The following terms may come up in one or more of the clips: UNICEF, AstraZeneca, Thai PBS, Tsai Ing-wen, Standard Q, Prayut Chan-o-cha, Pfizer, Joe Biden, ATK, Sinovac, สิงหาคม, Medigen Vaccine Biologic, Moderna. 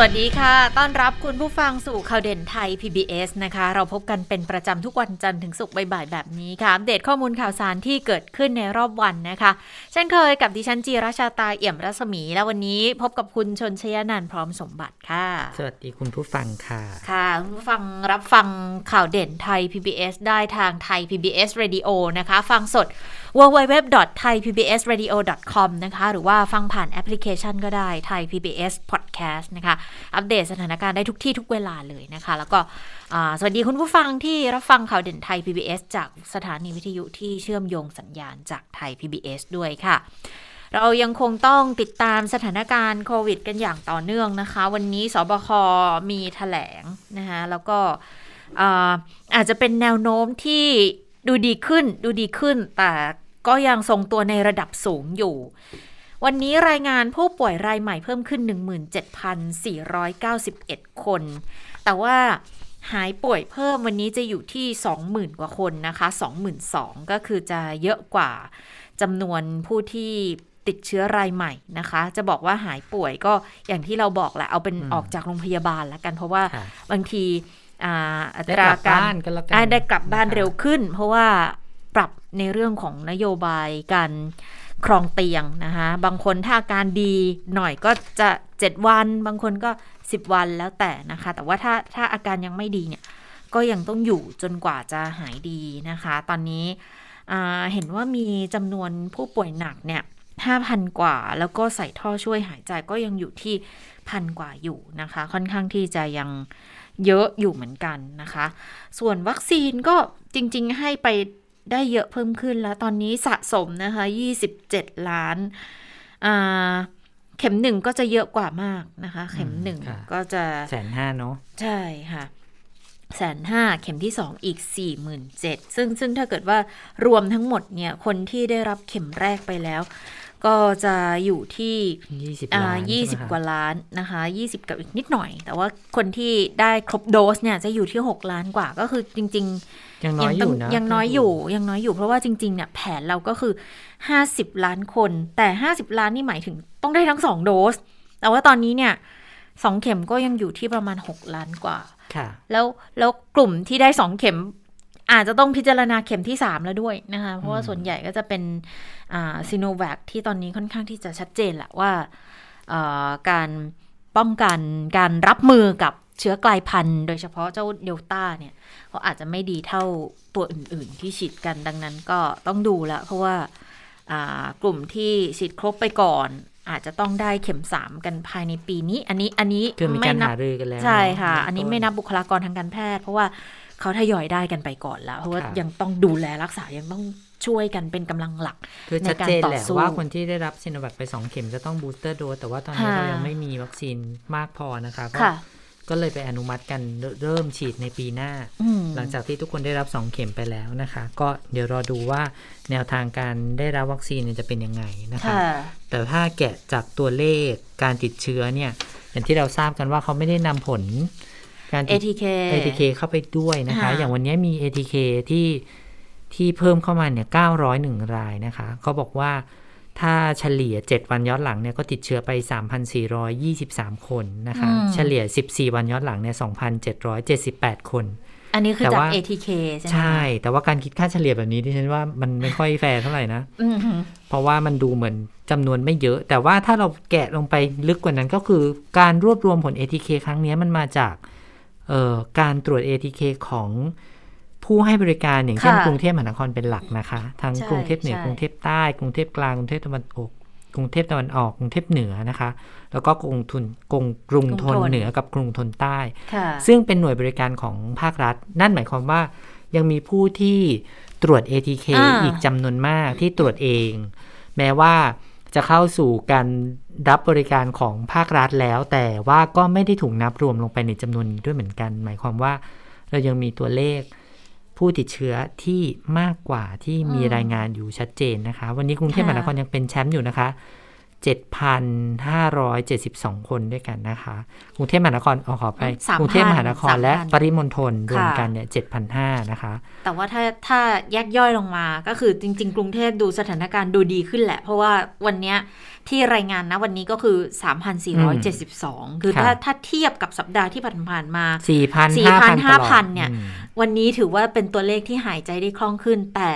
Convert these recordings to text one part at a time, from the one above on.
สวัสดีค่ะต้อนรับคุณผู้ฟังสู่ข่าวเด่นไทย PBS นะคะเราพบกันเป็นประจำทุกวันจันทร์ถึงศุกร์บ่ายๆแบบนี้ค่ะอัปเดตข้อมูลข่าวสารที่เกิดขึ้นในรอบวันนะคะเช่นเคยกับดิฉันจีราชาตาเอี่ยมรัศมีและวันนี้พบกับคุณชนชยานันท์พร้อมสมบัติค่ะสวัสดีคุณผู้ฟังค่ะค่ะคุณผู้ฟังรับฟังข่าวเด่นไทย PBS ได้ทางไทย PBS Radio นะคะฟังสด www.thaipbsradio.com นะคะหรือว่าฟังผ่านแอปพลิเคชันก็ได้ Thai PBS Podcast นะคะอัปเดตสถานการณ์ได้ทุกที่ทุกเวลาเลยนะคะแล้วก็สวัสดีคุณผู้ฟังที่รับฟังข่าวเด่นไทย PBS จากสถานีวิทยุที่เชื่อมโยงสัญญาณจากไทย PBS ด้วยค่ะเรายังคงต้องติดตามสถานการณ์โควิดกันอย่างต่อเนื่องนะคะวันนี้สบคมีแถลงนะคะแล้วก็อาจจะเป็นแนวโน้มที่ดูดีขึ้นแต่ก็ยังทรงตัวในระดับสูงอยู่วันนี้รายงานผู้ป่วยรายใหม่เพิ่มขึ้น 17,491 คนแต่ว่าหายป่วยเพิ่มวันนี้จะอยู่ที่ 20,000 กว่าคนนะคะ 22,000 ก็คือจะเยอะกว่าจำนวนผู้ที่ติดเชื้อรายใหม่นะคะจะบอกว่าหายป่วยก็อย่างที่เราบอกแหละเอาเป็นออกจากโรงพยาบาลแล้วกันเพราะว่าบางทีอัตราการได้กลับบ้านเร็วขึ้นเพราะว่าปรับในเรื่องของนโยบายการครองเตียงนะคะบางคนถ้าอาการดีหน่อยก็จะ7วันบางคนก็10วันแล้วแต่นะคะแต่ว่าถ้าอาการยังไม่ดีเนี่ยก็ยังต้องอยู่จนกว่าจะหายดีนะคะตอนนี้เห็นว่ามีจำนวนผู้ป่วยหนักเนี่ย 5,000 กว่าแล้วก็ใส่ท่อช่วยหายใจก็ยังอยู่ที่ 1,000 กว่าอยู่นะคะค่อนข้างที่จะยังเยอะอยู่เหมือนกันนะคะส่วนวัคซีนก็จริงๆให้ไปได้เยอะเพิ่มขึ้นแล้วตอนนี้สะสมนะคะ27ล้านเข็มหนึ่งก็จะเยอะกว่ามากนะคะเข็มหนึ่งก็จะ 150,000 เนาะใช่ค่ะ 150,000 เข็มที่2อีก 47,000 ซึ่งถ้าเกิดว่ารวมทั้งหมดเนี่ยคนที่ได้รับเข็มแรกไปแล้วก็จะอยู่ที่20กว่าล้านนะคะ20กับอีกนิดหน่อยแต่ว่าคนที่ได้ครบโดสเนี่ยจะอยู่ที่6ล้านกว่าก็คือจริงๆยังน้อยอยู่เพราะว่าจริงๆเนี่ยแผนเราก็คือ50ล้านคนแต่50ล้านนี่หมายถึงต้องได้ทั้ง2โดสแต่ว่าตอนนี้เนี่ย2เข็มก็ยังอยู่ที่ประมาณ6ล้านกว่าแล้วกลุ่มที่ได้2เข็มอาจจะต้องพิจารณาเข็มที่3แล้วด้วยนะคะเพราะว่าส่วนใหญ่ก็จะเป็นซิโนแวคที่ตอนนี้ค่อนข้างที่จะชัดเจนแหละว่าการป้องกันการรับมือกับเชื้อกลายพันธุ์โดยเฉพาะเจ้าเดลต้าเนี่ยเขาอาจจะไม่ดีเท่าตัวอื่นๆที่ฉีดกันดังนั้นก็ต้องดูละเพราะว่ากลุ่มที่ฉีดครบไปก่อนอาจจะต้องได้เข็ม3กันภายในปีนี้อันนี้ไม่นับใช่ค่ะอันนี้ไม่นับบุคลากรทางการแพทย์เพราะว่าเขาทยอยได้กันไปก่อนแล้วเพราะว่ายังต้องดูแลรักษายังต้องช่วยกันเป็นกำลังหลักในการต่อสู้ว่าคนที่ได้รับซิโนแวคไป2เข็มจะต้องบูสเตอร์โดสแต่ว่าตอนนี้เรายังไม่มีวัคซีนมากพอนะคะก็เลยไปอนุมัติกันเริ่มฉีดในปีหน้าหลังจากที่ทุกคนได้รับ2เข็มไปแล้วนะคะก็เดี๋ยวรอดูว่าแนวทางการได้รับวัคซีนจะเป็นยังไงนะคะแต่ถ้าแกะจากตัวเลขการติดเชื้อเนี่ยอย่างที่เราทราบกันว่าเขาไม่ได้นำผลการ ATK เข้าไปด้วยนะคะอย่างวันนี้มี ATK ที่เพิ่มเข้ามาเนี่ย901รายนะคะเขาบอกว่าถ้าเฉลี่ย7วันย้อนหลังเนี่ยก็ติดเชื้อไป 3,423 คนนะคะเฉลี่ย14วันย้อนหลังเนี่ย 2,778 คนอันนี้คือจาก ATK ใช่ไหมใช่แต่ว่าการคิดค่าเฉลี่ยแบบนี้ที่ฉันว่ามันไม่ค่อยแฟร์เท่าไหร่นะเพราะว่ามันดูเหมือนจำนวนไม่เยอะแต่ว่าถ้าเราแกะลงไปลึกกว่านั้นก็คือการรวบรวมผล ATK ครั้งนี้มันมาจากการตรวจ ATK ของผู้ให้บริการอย่างเช่นกรุงเทพมหานครเป็นหลักนะคะทั้งกรุงเทพเหนือกรุงเทพใต้กรุงเทพกลางกรุงเทพตะวันออกกรุงเทพตะวันออกกรุงเทพเหนือนะคะแล้วก็กรุงธนเหนือกับกรุงธนใต้ซึ่งเป็นหน่วยบริการของภาครัฐนั่นหมายความว่ายังมีผู้ที่ตรวจ ATK อีกจำนวนมากที่ตรวจเองแม้ว่าจะเข้าสู่การรับบริการของภาครัฐแล้วแต่ว่าก็ไม่ได้ถูกนับรวมลงไปในจำนวนนี้ด้วยเหมือนกันหมายความว่าเรายังมีตัวเลขผู้ติดเชื้อที่มากกว่าที่มีรายงานอยู่ชัดเจนนะคะวันนี้กรุงเทพมหานครยังเป็นแชมป์อยู่นะคะ 7,572 คนด้วยกันนะคะกรุงเทพมหานครขอไปกรุงเทพมหานครและปริมณฑลรวมกันเนี่ย 7,500 นะคะแต่ว่าถ้าแยกย่อยลงมาก็คือจริงๆกรุงเทพดูสถานการณ์ดูดีขึ้นแหละเพราะว่าวันเนี้ยที่รายงานนะวันนี้ก็คือ 3,472 คือถ้าเทียบกับสัปดาห์ที่ผ่านๆมา 4,000 5,000 เนี่ยวันนี้ถือว่าเป็นตัวเลขที่หายใจได้คล่องขึ้นแต่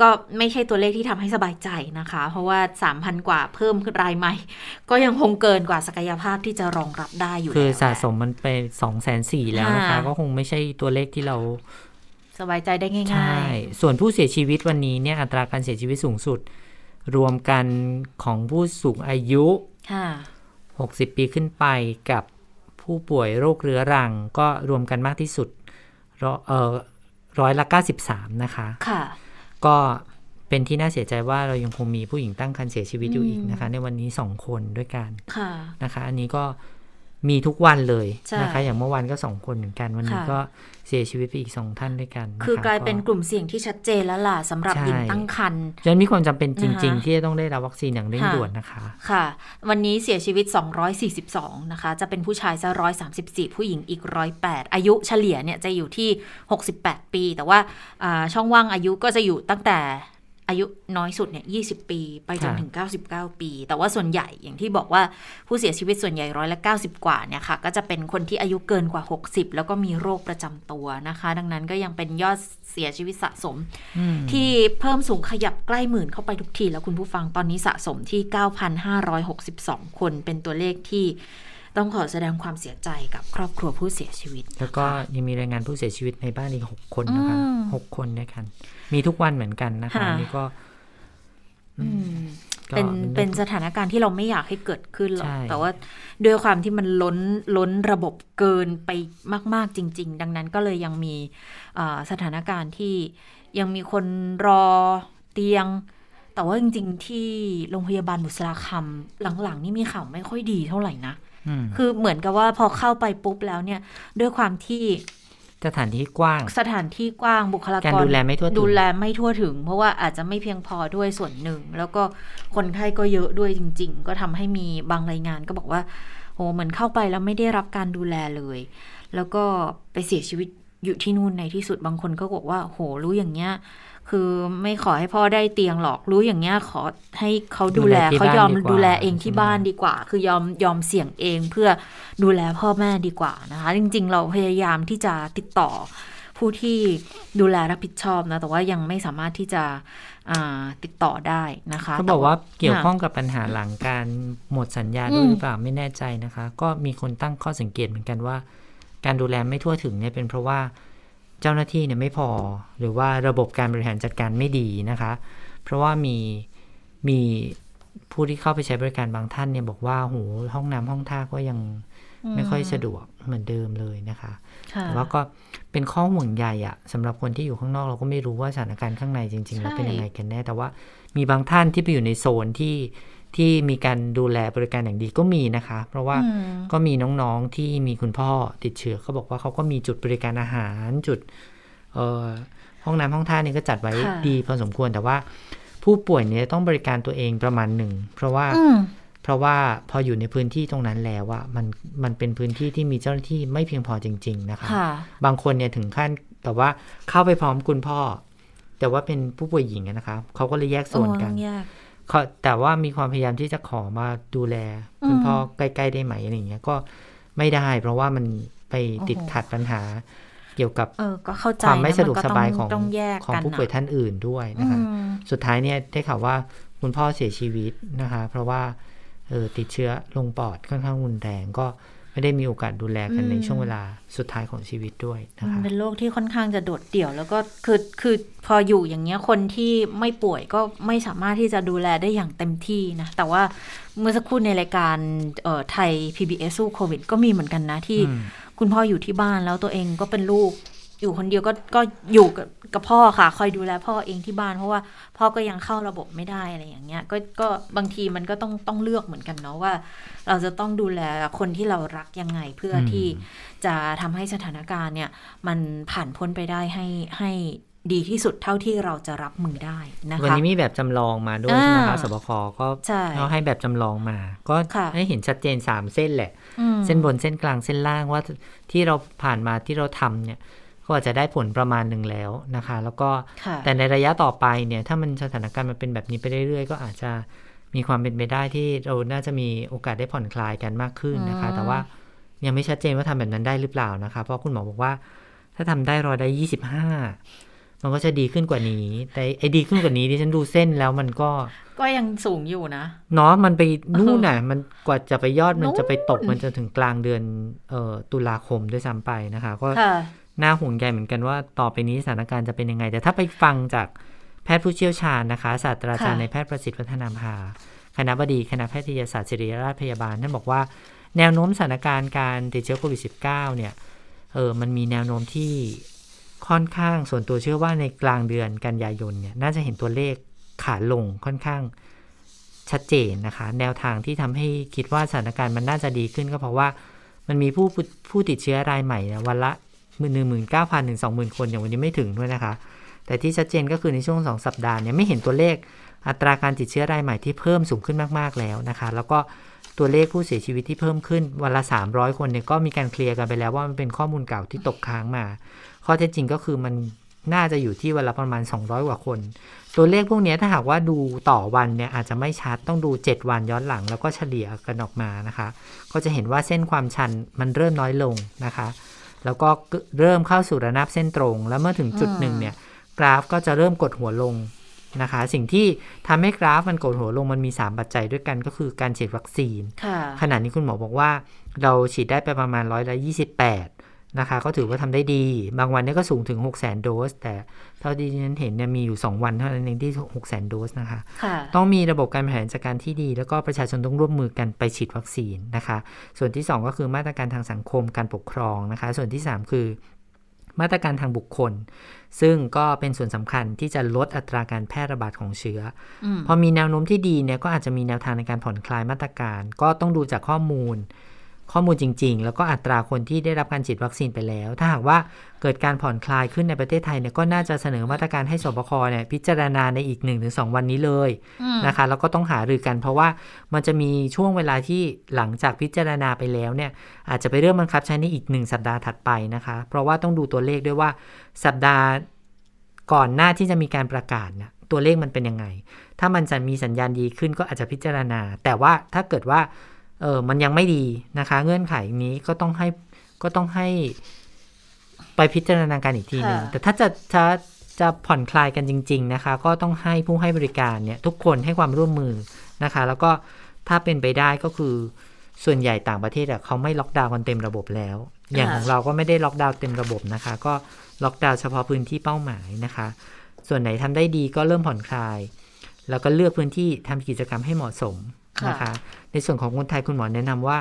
ก็ไม่ใช่ตัวเลขที่ทำให้สบายใจนะคะเพราะว่า 3,000 กว่าเพิ่มขึ้นรายใหม่ก็ยังคงเกินกว่าศักยภาพที่จะรองรับได้อยู่คือสะสมมันไป 240,000 แล้วนะคะก็คงไม่ใช่ตัวเลขที่เราสบายใจได้ง่ายๆใช่ส่วนผู้เสียชีวิตวันนี้เนี่ยอัตราการเสียชีวิตสูงสุดรวมกันของผู้สูงอายุ60 ปีขึ้นไปกับผู้ป่วยโรคเรื้อรังก็รวมกันมากที่สุด193นะคะก็เป็นที่น่าเสียใจว่าเรายังคงมีผู้หญิงตั้งครรภ์เสียชีวิตอยู่อีกนะคะในวันนี้2คนด้วยกันนะคะอันนี้ก็มีทุกวันเลยนะคะอย่างเมื่อวันก็2คนเหมือนกันวันนี้ก็เสียชีวิตไปอีก2ท่านด้วยกันคือกลายเป็นกลุ่มเสี่ยงที่ชัดเจนแล้วล่ะสำหรับหญิงตั้งครรภ์ฉะนั้นมีความจำเป็นจริงๆที่จะต้องได้รับวัคซีนอย่างเร่งด่วนนะคะค่ะวันนี้เสียชีวิต242นะคะจะเป็นผู้ชายซะ134ผู้หญิงอีก108อายุเฉลี่ยเนี่ยจะอยู่ที่68ปีแต่ว่าช่องว่างอายุก็จะอยู่ตั้งแต่อายุน้อยสุดเนี่ย20ปีไปจนถึง99ปีแต่ว่าส่วนใหญ่อย่างที่บอกว่าผู้เสียชีวิตส่วนใหญ่190กว่าเนี่ยค่ะก็จะเป็นคนที่อายุเกินกว่า60แล้วก็มีโรคประจำตัวนะคะดังนั้นก็ยังเป็นยอดเสียชีวิตสะสมที่เพิ่มสูงขยับใกล้หมื่นเข้าไปทุกทีแล้วคุณผู้ฟังตอนนี้สะสมที่ 9,562 คนเป็นตัวเลขที่ต้องขอแสดงความเสียใจกับครอบครัวผู้เสียชีวิตแล้วก็ยังมีรายงานผู้เสียชีวิตในบ้านอีก6คนนะคะ6คนด้วยกันมีทุกวันเหมือนกันนะคะนี่ก็เป็นสถานการณ์ที่เราไม่อยากให้เกิดขึ้นหรอกแต่ว่าด้วยความที่มันล้นระบบเกินไปมากๆจริงๆดังนั้นก็เลยยังมีสถานการณ์ที่ยังมีคนรอเตียงแต่ว่าจริงๆที่โรงพยาบาลบุษราคำหลังๆนี่มีข่าวไม่ค่อยดีเท่าไหร่นะคือเหมือนกับว่าพอเข้าไปปุ๊บแล้วเนี่ยด้วยความที่สถานที่กว้างบุคลากรดูแลไม่ทั่วถึงเพราะว่าอาจจะไม่เพียงพอด้วยส่วนหนึ่งแล้วก็คนไข้ก็เยอะด้วยจริงๆก็ทำให้มีบางรายงานก็บอกว่าโหเหมือนเข้าไปแล้วไม่ได้รับการดูแลเลยแล้วก็ไปเสียชีวิตอยู่ที่นู่นในที่สุดบางคนก็บอกว่าโหรู้อย่างเงี้ยคือไม่ขอให้พ่อได้เตียงหรอกรู้อย่างเงี้ยขอให้เขาดูแลเขายอมดูแลเองที่บ้านดีกว่าคือยอมเสี่ยงเองเพื่อดูแลพ่อแม่ดีกว่านะคะจริงๆเราพยายามที่จะติดต่อผู้ที่ดูแลรับผิดชอบนะแต่ว่ายังไม่สามารถที่จะติดต่อได้นะคะเขาบอกว่าเกี่ยวข้องกับปัญหาหลังการหมดสัญญาด้วยหรือเปล่าไม่แน่ใจนะคะก็มีคนตั้งข้อสังเกตเหมือนกันว่าการดูแลไม่ทั่วถึงเนี่ยเป็นเพราะว่าเจ้าหน้าที่เนี่ยไม่พอหรือว่าระบบการบริหารจัดการไม่ดีนะคะเพราะว่ามีผู้ที่เข้าไปใช้บริการบางท่านเนี่ยบอกว่าโหห้องน้ำห้องท่าก็ยังไม่ค่อยสะดวกเหมือนเดิมเลยนะคะแต่ว่าก็เป็นข้อห่วงใยอะสำหรับคนที่อยู่ข้างนอกเราก็ไม่รู้ว่าสถานการณ์ข้างในจริงๆแล้วเป็นยังไงกันแน่แต่ว่ามีบางท่านที่ไปอยู่ในโซนที่มีการดูแลบริการอย่างดีก็มีนะคะเพราะว่าก็มีน้องๆที่มีคุณพ่อติดเชื้อเขาบอกว่าเขาก็มีจุดบริการอาหารจุดห้องน้ำห้องท่านี่ก็จัดไว้ดีพอสมควรแต่ว่าผู้ป่วยเนี่ยต้องบริการตัวเองประมาณหนึ่งเพราะว่าพออยู่ในพื้นที่ตรงนั้นแล้วอะมันเป็นพื้นที่ที่มีเจ้าหน้าที่ไม่เพียงพอจริงๆนะคะบางคนเนี่ยถึงขั้นแต่ว่าเข้าไปพร้อมคุณพ่อแต่ว่าเป็นผู้ป่วยหญิงนะคะเขาก็เลยแยกโซนกันแต่ว่ามีความพยายามที่จะขอมาดูแลคุณพ่อใกล้ๆได้ไหมอะไรอย่างเงี้ยก็ไม่ได้เพราะว่ามันไปติดขัดปัญหาเกี่ยวกับความไม่สะดวกสบายของผู้ป่วยท่านอื่นด้วยนะคะสุดท้ายเนี่ยได้ข่าวว่าคุณพ่อเสียชีวิตนะคะเพราะว่าติดเชื้อลงปอดค่อนข้างรุนแรงก็ไม่ได้มีโอกาสดูแลกันในช่วงเวลาสุดท้ายของชีวิตด้วยนะคะเป็นโรคที่ค่อนข้างจะโดดเดี่ยวแล้วก็คือพออยู่อย่างเงี้ยคนที่ไม่ป่วยก็ไม่สามารถที่จะดูแลได้อย่างเต็มที่นะแต่ว่าเมื่อสักครู่ในรายการไทย PBS สู้โควิดก็มีเหมือนกันนะที่คุณพ่ออยู่ที่บ้านแล้วตัวเองก็เป็นลูกอยู่คนเดียวก็อยู่กับพ่อค่ะคอยดูแลพ่อเองที่บ้านเพราะว่าพ่อก็ยังเข้าระบบไม่ได้อะไรอย่างเงี้ยก็บางทีมันก็ต้องเลือกเหมือนกันเนาะว่าเราจะต้องดูแลคนที่เรารักยังไงเพื่อที่จะทำให้สถานการณ์เนี่ยมันผ่านพ้นไปได้ให้ ดีที่สุดเท่าที่เราจะรับมือได้นะคะวันนี้มีแบบจำลองมาด้วยนะคะสบค.ก็เขาให้แบบจำลองมาก็ให้เห็นชัดเจน3เส้นแหละเส้นบนเส้นกลางเส้นล่างว่าที่เราผ่านมาที่เราทำเนี่ยก็อาจจะได้ผลประมาณหนึ่งแล้วนะคะแล้วก็แต่ในระยะต่อไปเนี่ยถ้ามันสถานการณ์มันเป็นแบบนี้ไปเรื่อยๆก็อาจจะมีความเป็นไปได้ที่เราน่าจะมีโอกาสได้ผ่อนคลายกันมากขึ้นนะคะแต่ว่ายังไม่ชัดเจนว่าทำแบบนั้นได้หรือเปล่านะคะเพราะคุณหมอบอกว่าถ้าทำได้รอได้25มันก็จะดีขึ้นกว่านี้แต่ไอ้ดีขึ้นกว่านี้ดิฉันดูเส้นแล้วมันก็ยังสูงอยู่นะเนาะมันไปนู่นน่ะมันกว่าจะไปยอดมันจะไปตกมันจะถึงกลางเดือนตุลาคมด้วยซ้ำไปนะคะก็น่าห่วงใยเหมือนกันว่าต่อไปนี้สถานการณ์จะเป็นยังไงแต่ถ้าไปฟังจากแพทย์ผู้เชี่ยวชาญนะคะศาสตราจารย์ในแพทย์ประสิทธิ์วัฒนามหาคณบดีคณะแพทยศาสตร์ศิริราชพยาบาลท่านบอกว่าแนวโน้มสถานการณ์การติดเชื้อโควิด -19 เนี่ยมันมีแนวโน้มที่ค่อนข้างส่วนตัวเชื่อว่าในกลางเดือนกันยายนเนี่ยน่าจะเห็นตัวเลขขาลงค่อนข้างชัดเจนนะคะแนวทางที่ทำให้คิดว่าสถานการณ์มันน่าจะดีขึ้นก็เพราะว่ามันมีผู้ติดเชื้อรายใหม่วันละ 19,000 ถึง 20,000 คนอย่างวันนี้ไม่ถึงด้วยนะคะแต่ที่ชัดเจนก็คือในช่วง2สัปดาห์เนี่ยไม่เห็นตัวเลขอัตราการติดเชื้อรายใหม่ที่เพิ่มสูงขึ้นมากๆแล้วนะคะแล้วก็ตัวเลขผู้เสียชีวิตที่เพิ่มขึ้นวันละ300คนเนี่ยก็มีการเคลียร์กันไปแล้วว่ามันเป็นข้อมูลเก่าที่ตกค้างมาข้อเท็จจริงก็คือมันน่าจะอยู่ที่วันละประมาณ200กว่าคนตัวเลขพวกนี้ถ้าหากว่าดูต่อวันเนี่ยอาจจะไม่ชัดต้องดู7วันย้อนหลังแล้วก็เฉลี่ยกันออกมานะคะก็จะเห็นว่าเส้นความชันมันเริ่มน้อยลงนะคะแล้วก็เริ่มเข้าสู่ระนาบเส้นตรงแล้วเมื่อถึงจุดหนึ่งเนี่ยกราฟก็จะเริ่มกดหัวลงนะคะสิ่งที่ทำให้กราฟมันกดหัวลงมันมี3ปัจจัยด้วยกันก็คือการฉีดวัคซีนขณะนี้คุณหมอบอกว่าเราฉีดได้ไปประมาณ128นะคะก็ถือว่าทำได้ดีบางวันเนี่ยก็สูงถึง 600,000 โดสแต่เท่าที่ฉันเห็นเนี่ยมีอยู่2วันเท่านั้นเองที่ 600,000 โดสนะคะต้องมีระบบการบริหารจัดการที่ดีแล้วก็ประชาชนต้องร่วมมือกันไปฉีดวัคซีนนะคะส่วนที่2ก็คือมาตรการทางสังคมการปกครองนะคะส่วนที่3คือมาตรการทางบุคคลซึ่งก็เป็นส่วนสำคัญที่จะลดอัตราการแพร่ระบาดของเชื้อพอมีแนวโน้มที่ดีเนี่ยก็อาจจะมีแนวทางในการผ่อนคลายมาตรการก็ต้องดูจากข้อมูลจริงๆแล้วก็อัตราคนที่ได้รับการฉีดวัคซีนไปแล้วถ้าหากว่าเกิดการผ่อนคลายขึ้นในประเทศไทยเนี่ยก็น่าจะเสนอมาตรการให้สบคเนี่ยพิจารณาในอีก 1-2 วันนี้เลยนะคะแล้วก็ต้องหารือกันเพราะว่ามันจะมีช่วงเวลาที่หลังจากพิจารณาไปแล้วเนี่ยอาจจะไปเริ่มบังคับใช้ในอีก1สัปดาห์ถัดไปนะคะเพราะว่าต้องดูตัวเลขด้วยว่าสัปดาห์ก่อนหน้าที่จะมีการประกาศนะตัวเลขมันเป็นยังไงถ้ามันจะมีสัญญาณดีขึ้นก็อาจจะพิจารณาแต่ว่าถ้าเกิดว่ามันยังไม่ดีนะคะเงื่อนไขนี้ก็ต้องให้ไปพิจารณาการอีกทีนึงแต่ถ้าจะผ่อนคลายกันจริงๆนะคะก็ต้องให้ผู้ให้บริการเนี่ยทุกคนให้ความร่วมมือนะคะแล้วก็ถ้าเป็นไปได้ก็คือส่วนใหญ่ต่างประเทศเขาไม่ล็อกดาวน์กันเต็มระบบแล้วอย่างของเราก็ไม่ได้ล็อกดาวน์เต็มระบบนะคะก็ล็อกดาวน์เฉพาะพื้นที่เป้าหมายนะคะส่วนไหนทำได้ดีก็เริ่มผ่อนคลายแล้วก็เลือกพื้นที่ทำกิจกรรมให้เหมาะสมนะคะในส่วนของคนไทยคุณหมอแนะนำว่า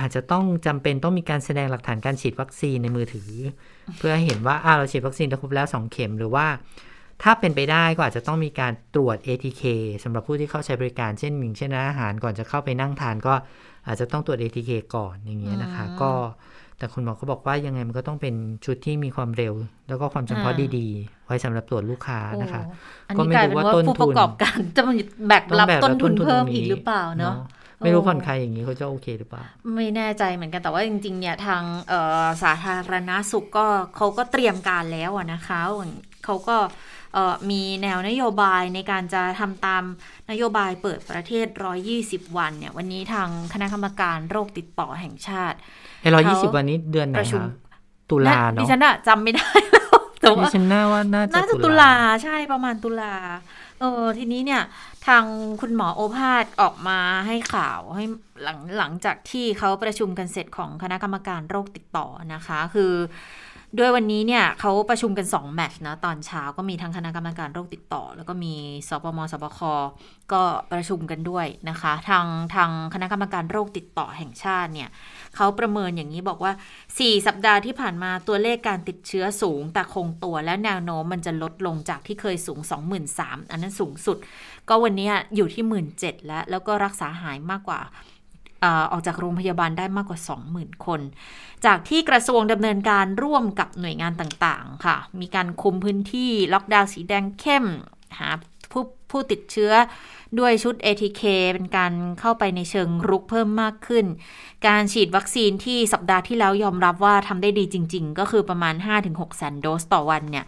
อาจจะต้องจำเป็นต้องมีการแสดงหลักฐานการฉีดวัคซีนในมือถือเพื่อให้เห็นว่าเราฉีดวัคซีนครบแล้ว2เข็มหรือว่าถ้าเป็นไปได้ก็อาจจะต้องมีการตรวจ ATK สำหรับผู้ที่เข้าใช้บริการเช่นอาหารก่อนจะเข้าไปนั่งทานก็อาจจะต้องตรวจ ATK ก่อนอย่างเงี้ยนะคะก็แต่คุณหมอก็บอกว่ายังไงมันก็ต้องเป็นชุดที่มีความเร็วแล้วก็ความจำเพาะดีๆไว้สำหรับตรวจลูกค้านะคะก็ไม่รู้ว่าต้นทุนผู้ประกอบการจะมีแบกรับต้นทุนเพิ่มอีกหรือเปล่าเนาะไม่รู้ผ่อนคลายอย่างนี้เขาจะโอเคหรือเปล่าไม่แน่ใจเหมือนกันแต่ว่าจริงๆเนี่ยทางสาธารณสุขก็เขาก็เตรียมการแล้วนะคะเขาก็มีแนวนโยบายในการจะทำตามนโยบายเปิดประเทศ120วันเนี่ยวันนี้ทางคณะกรรมการโรคติดต่อแห่งชาติ120วันนี้เดือนไหนคะตุลาเนาะดิฉันจำไม่ได้แล้วแต่ว่าดิฉันน่าจะตุลาใช่ประมาณตุลาทีนี้เนี่ยทางคุณหมอโอภาสออกมาให้ข่าวให้หลังจากที่เขาประชุมกันเสร็จของคณะกรรมการโรคติดต่อนะคะคือด้วยวันนี้เนี่ยเขาประชุมกัน2แมตช์นะตอนเช้าก็มีทั้งคณะกรรมการโรคติดต่อแล้วก็มีสปม.สบค.ก็ประชุมกันด้วยนะคะทางคณะกรรมการโรคติดต่อแห่งชาติเนี่ยเขาประเมินอย่างนี้บอกว่า4สัปดาห์ที่ผ่านมาตัวเลขการติดเชื้อสูงแต่คงตัวและแนวโน้มมันจะลดลงจากที่เคยสูง 23,000 อันนั้นสูงสุดก็วันนี้อยู่ที่ 17,000 แล้วก็รักษาหายมากกว่า ออกจากโรงพยาบาลได้มากกว่า 20,000 คนจากที่กระทรวงดำเนินการร่วมกับหน่วยงานต่างๆค่ะมีการคุมพื้นที่ล็อกดาวน์สีแดงเข้มหาผู้ติดเชื้อด้วยชุด ATK เป็นการเข้าไปในเชิงรุกเพิ่มมากขึ้นการฉีดวัคซีนที่สัปดาห์ที่แล้วยอมรับว่าทำได้ดีจริงๆก็คือประมาณ 5-6 แสนโดสต่อวันเนี่ย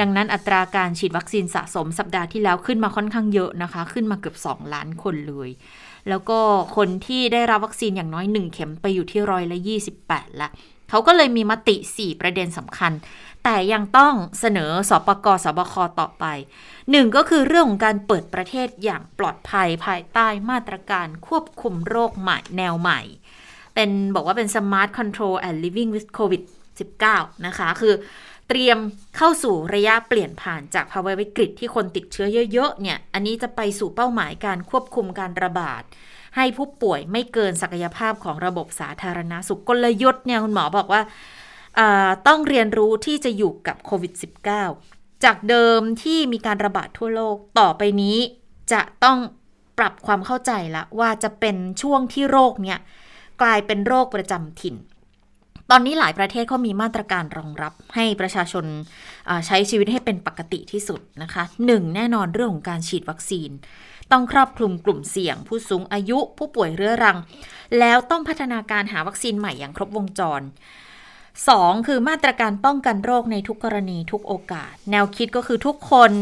ดังนั้นอัตราการฉีดวัคซีนสะสมสัปดาห์ที่แล้วขึ้นมาค่อนข้างเยอะนะคะขึ้นมาเกือบ2ล้านคนเลยแล้วก็คนที่ได้รับวัคซีนอย่างน้อย1เข็มไปอยู่ที่128%ละเขาก็เลยมีมติ4ประเด็นสำคัญแต่ยังต้องเสนอสปก.สบค.ต่อไป1ก็คือเรื่องของการเปิดประเทศอย่างปลอดภัยภายใต้มาตรการควบคุมโรคใหม่แนวใหม่เป็นบอกว่าเป็น Smart Control and Living with COVID-19 นะคะคือเตรียมเข้าสู่ระยะเปลี่ยนผ่านจากภาวะวิกฤตที่คนติดเชื้อเยอะๆเนี่ยอันนี้จะไปสู่เป้าหมายการควบคุมการระบาดให้ผู้ป่วยไม่เกินศักยภาพของระบบสาธารณสุขกลยุทธ์เนี่ยคุณหมอบอกว่าต้องเรียนรู้ที่จะอยู่กับโควิด -19 จากเดิมที่มีการระบาดทั่วโลกต่อไปนี้จะต้องปรับความเข้าใจละว่าจะเป็นช่วงที่โรคเนี่ยกลายเป็นโรคประจำถิ่นตอนนี้หลายประเทศเขามีมาตรการรองรับให้ประชาชนใช้ชีวิตให้เป็นปกติที่สุดนะคะ1แน่นอนเรื่องของการฉีดวัคซีนต้องครอบคลุมกลุ่มเสี่ยงผู้สูงอายุผู้ป่วยเรื้อรังแล้วต้องพัฒนาการหาวัคซีนใหม่อย่างครบวงจร2คือมาตรการป้องกันโรคในทุกกรณีทุกโอกาสแนวคิดก็คือทุกคน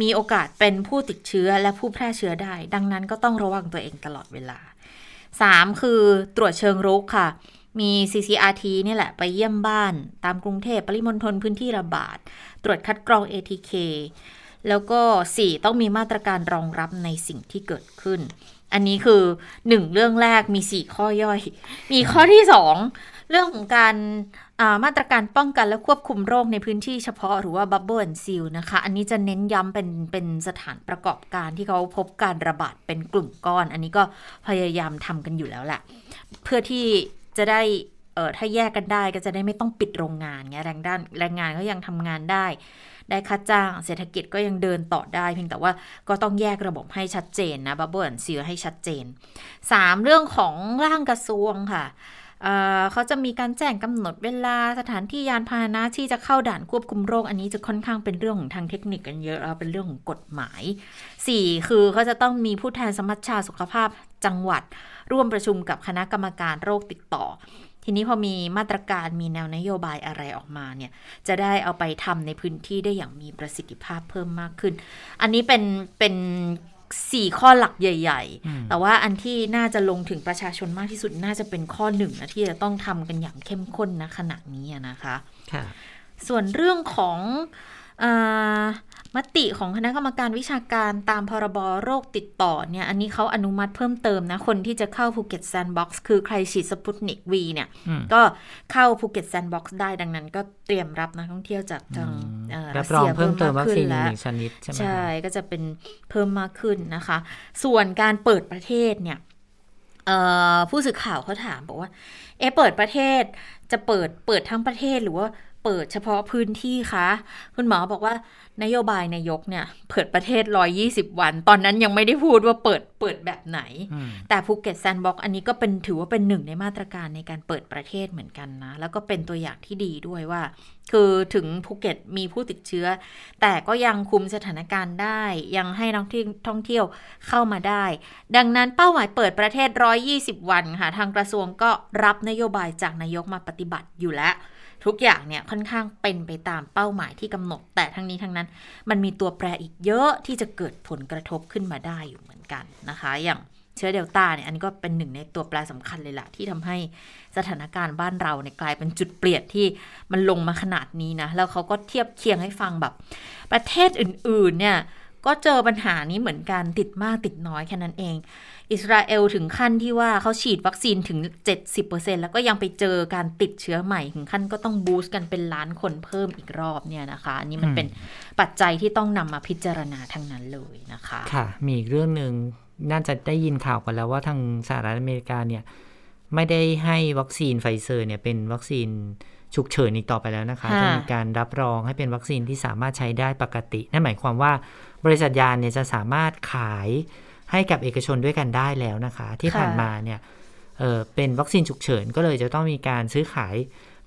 มีโอกาสเป็นผู้ติดเชื้อและผู้แพร่เชื้อได้ดังนั้นก็ต้องระวังตัวเองตลอดเวลา3คือตรวจเชิงรุกค่ะมี CCRT นี่แหละไปเยี่ยมบ้านตามกรุงเทพปริมณฑลพื้นที่ระบาดตรวจคัดกรอง ATK แล้วก็4ต้องมีมาตรการรองรับในสิ่งที่เกิดขึ้นอันนี้คือ1เรื่องแรกมี4ข้อย่อยมีข้อที่2เรื่องของการมาตรการป้องกันและควบคุมโรคในพื้นที่เฉพาะหรือว่า Bubble and Seal นะคะอันนี้จะเน้นย้ำเป็นสถานประกอบการที่เขาพบการระบาดเป็นกลุ่มก้อนอันนี้ก็พยายามทำกันอยู่แล้วแหละเพื่อที่จะได้ถ้าแยกกันได้ก็จะได้ไม่ต้องปิดโรงงานไงแรงงานก็ยังทำงานได้ค่าจ้างเศรษฐกิจก็ยังเดินต่อได้เพียงแต่ว่าก็ต้องแยกระบบให้ชัดเจนนะ Bubble and Seal ให้ชัดเจน3เรื่องของร่างกระทรวงค่ะเขาจะมีการแจ้งกำหนดเวลาสถานที่ยานพาหนะที่จะเข้าด่านควบคุมโรคอันนี้จะค่อนข้างเป็นเรื่องของทางเทคนิคกันเยอะแล้วเป็นเรื่องของกฎหมาย4คือเขาจะต้องมีผู้แทนสมัชชาสุขภาพจังหวัดร่วมประชุมกับคณะกรรมการโรคติดต่อทีนี้พอมีมาตรการมีแนวนโยบายอะไรออกมาเนี่ยจะได้เอาไปทำในพื้นที่ได้อย่างมีประสิทธิภาพเพิ่มมากขึ้นอันนี้เป็น4ข้อหลักใหญ่ๆแต่ว่าอันที่น่าจะลงถึงประชาชนมากที่สุดน่าจะเป็นข้อ1นะที่จะต้องทำกันอย่างเข้มข้นนะขณะนี้นะคะส่วนเรื่องของมติของคณะกรรมการวิชาการตามพรบโรคติดต่อเนี่ยอันนี้เขาอนุมัติเพิ่มเติมนะคนที่จะเข้าภูเก็ตแซนด์บ็อกซ์คือใครฉีดสปุตนิก V เนี่ยก็เข้าภูเก็ตแซนด์บ็อกซ์ได้ดังนั้นก็เตรียมรับนักท่องเที่ยวจากทางรัสเซียเพิ่มเติมมากขึ้นแล้วใช่ก็จะเป็นเพิ่มมากขึ้นนะคะส่วนการเปิดประเทศเนี่ยผู้สื่อข่าวเขาถามบอกว่าเปิดประเทศจะเปิดทั้งประเทศหรือว่าเปิดเฉพาะพื้นที่คะคุณหมอบอกว่านโยบายนายกเนี่ยเปิดประเทศ120วันตอนนั้นยังไม่ได้พูดว่าเปิดแบบไหนแต่ภูเก็ตแซนด์บ็อกซ์อันนี้ก็เป็นถือว่าเป็นหนึ่งในมาตรการในการเปิดประเทศเหมือนกันนะแล้วก็เป็นตัวอย่างที่ดีด้วยว่าคือถึงภูเก็ตมีผู้ติดเชื้อแต่ก็ยังคุมสถานการณ์ได้ยังให้นักท่องเที่ยวเข้ามาได้ดังนั้นเป้าหมายเปิดประเทศ120วันค่ะทางกระทรวงก็รับนโยบายจากนายกมาปฏิบัติอยู่แล้วทุกอย่างเนี่ยค่อนข้างเป็นไปตามเป้าหมายที่กำหนดแต่ทั้งนี้ทั้งนั้นมันมีตัวแปรอีกเยอะที่จะเกิดผลกระทบขึ้นมาได้อยู่เหมือนกันนะคะอย่างเชื้อเดลต้าเนี่ยอันนี้ก็เป็นหนึ่งในตัวแปรสำคัญเลยล่ะที่ทำให้สถานการณ์บ้านเราเนี่ยกลายเป็นจุดเปลี่ยนที่มันลงมาขนาดนี้นะแล้วเขาก็เทียบเคียงให้ฟังแบบประเทศอื่นๆเนี่ยก็เจอปัญหานี้เหมือนกันติดมากติดน้อยแค่นั้นเองอิสราเอลถึงขั้นที่ว่าเขาฉีดวัคซีนถึง 70% แล้วก็ยังไปเจอการติดเชื้อใหม่ถึงขั้นก็ต้องบูสต์กันเป็นล้านคนเพิ่มอีกรอบเนี่ยนะคะอันนี้มันเป็นปัจจัยที่ต้องนำมาพิจารณาทั้งนั้นเลยนะคะค่ะมีอีกเรื่องนึงน่าจะได้ยินข่าวกันแล้วว่าทางสหรัฐอเมริกาเนี่ยไม่ได้ให้วัคซีนไฟเซอร์เนี่ยเป็นวัคซีนฉุกเฉินอีกต่อไปแล้วนะคะจะมีการรับรองให้เป็นวัคซีนที่สามารถใช้ได้ปกตินั่นหมายความว่าบริษัทยาเนี่ยจะสามารถขายให้กับเอกชนด้วยกันได้แล้วนะคะที่ผ่านมาเนี่ย เป็นวัคซีนฉุกเฉินก็เลยจะต้องมีการซื้อขาย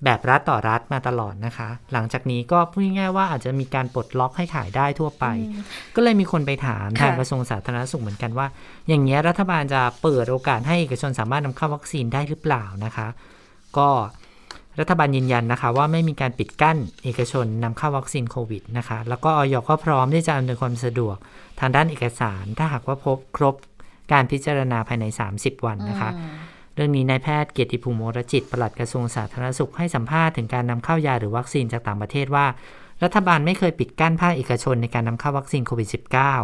แบบรัฐต่อรัฐมาตลอดนะคะหลังจากนี้ก็พูดง่ายๆว่าอาจจะมีการปลดล็อกให้ขายได้ทั่วไปก็เลยมีคนไปถามทางกระทรวงสาธารณสุขเหมือนกันว่าอย่างเงี้ยรัฐบาลจะเปิดโอกาสให้เอกชนสามารถนำเข้าวัคซีนได้หรือเปล่านะคะก็รัฐบาลยืนยันนะคะว่าไม่มีการปิดกั้นเอกชนนำเข้าวัคซีนโควิดนะคะแล้วก็อย.ก็พร้อมที่จะอำนวยความสะดวกทางด้านเอกสารถ้าหากว่าพบครบการพิจารณาภายใน30วันนะคะเรื่องนี้นายแพทย์เกียรติภูมิโมรจิตปลัดกระทรวงสาธารณสุขให้สัมภาษณ์ถึงการนำเข้ายาหรือวัคซีนจากต่างประเทศว่ารัฐบาลไม่เคยปิดกั้นภาคเอกชนในการนำเข้าวัคซีนโควิด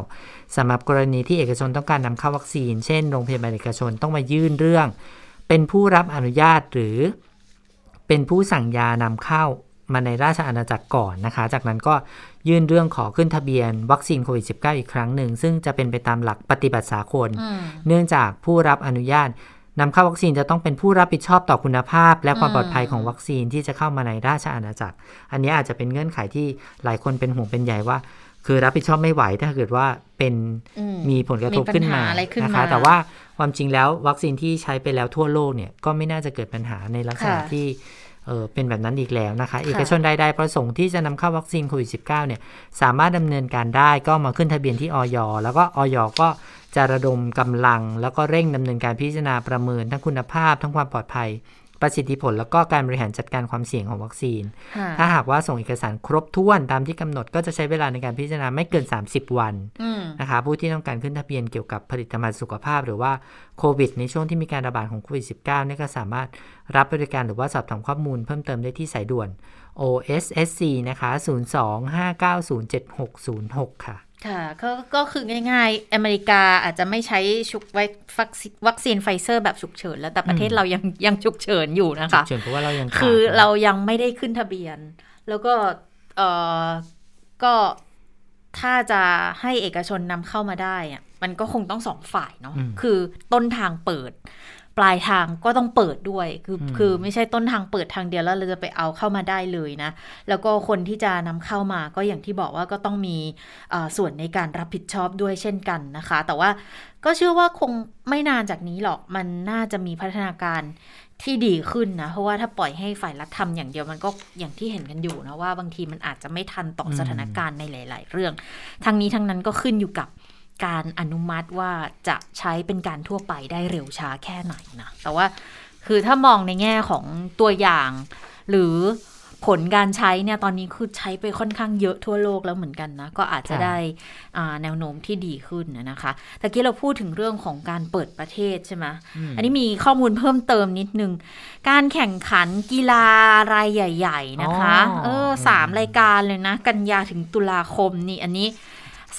-19 สำหรับกรณีที่เอกชนต้องการนำเข้าวัคซีนเช่นโรงพยาบาลเอกชนต้องมายื่นเรื่องเป็นผู้รับอนุญาตหรือเป็นผู้สั่งยานำเข้ามาในราชอาณาจักรก่อนนะคะจากนั้นก็ยื่นเรื่องขอขึ้นทะเบียนวัคซีนโควิด -19 อีกครั้งหนึ่งซึ่งจะเป็นไปตามหลักปฏิบัติสากลเนื่องจากผู้รับอนุญาตนำเข้าวัคซีนจะต้องเป็นผู้รับผิดชอบต่อคุณภาพและความปลอดภัยของวัคซีนที่จะเข้ามาในราชอาณาจักรอันนี้อาจจะเป็นเงื่อนไขที่หลายคนเป็นห่วงเป็นใยว่าคือรับผิดชอบไม่ไหวถ้าเกิดว่าเป็นมีผลกระทบขึ้นมานะคะแต่ว่าความจริงแล้ววัคซีนที่ใช้ไปแล้วทั่วโลกเนี่ยก็ไม่น่าจะเกิดปัญหาในลักษณะที่เป็นแบบนั้นอีกแล้วนะคะเอกชนใดๆประสงค์ที่จะนำเข้าวัคซีนโควิด -19 เนี่ยสามารถดำเนินการได้ก็มาขึ้นทะเบียนที่อย.แล้วก็อย.ก็จะระดมกำลังแล้วก็เร่งดำเนินการพิจารณาประเมินทั้งคุณภาพทั้งความปลอดภัยประสิทธิผลแล้วก็การบริหารจัดการความเสี่ยงของวัคซีนถ้าหากว่าส่งเอกสารครบถ้วนตามที่กำหนดก็จะใช้เวลาในการพิจารณาไม่เกิน30วันนะคะผู้ที่ต้องการขึ้นทะเบียนเกี่ยวกับผลิตภัณฑ์สุขภาพหรือว่าโควิดในช่วงที่มีการระบาดของโควิด -19 เนี่ยก็สามารถรับบริการหรือว่าสอบถามข้อมูลเพิ่มเติมได้ที่สายด่วน OSSC นะคะ02-590-7606 ค่ะก็คือง่ายๆอเมริกาอาจจะไม่ใช้วัคซีนไฟเซอร์แบบฉุกเฉินแล้วแต่ประเทศเรายังฉุกเฉินอยู่นะคะฉุกเฉินเพราะว่าเรายังคือเรายังไม่ได้ขึ้นทะเบียนแล้วก็ถ้าจะให้เอกชนนำเข้ามาได้อะมันก็คงต้องสองฝ่ายเนาะคือต้นทางเปิดปลายทางก็ต้องเปิดด้วยคือไม่ใช่ต้นทางเปิดทางเดียวแล้วเราจะไปเอาเข้ามาได้เลยนะแล้วก็คนที่จะนำเข้ามาก็อย่างที่บอกว่าก็ต้องมีส่วนในการรับผิดชอบด้วยเช่นกันนะคะแต่ว่าก็เชื่อว่าคงไม่นานจากนี้หรอกมันน่าจะมีพัฒนาการที่ดีขึ้นนะเพราะว่าถ้าปล่อยให้ฝ่ายรัฐทำอย่างเดียวมันก็อย่างที่เห็นกันอยู่นะว่าบางทีมันอาจจะไม่ทันต่อสถานการณ์ในหลายๆเรื่องทั้งนี้ทั้งนั้นก็ขึ้นอยู่กับการอนุมัติว่าจะใช้เป็นการทั่วไปได้เร็วช้าแค่ไหนนะแต่ว่าคือถ้ามองในแง่ของตัวอย่างหรือผลการใช้เนี่ยตอนนี้คือใช้ไปค่อนข้างเยอะทั่วโลกแล้วเหมือนกันนะก็อาจจะได้แนวโน้มที่ดีขึ้นนะคะตะกี้เราพูดถึงเรื่องของการเปิดประเทศใช่ไหมอันนี้มีข้อมูลเพิ่มเติมนิดนึงการแข่งขันกีฬารายใหญ่ๆนะคะ3รายการเลยนะกันยาถึงตุลาคมนี่อันนี้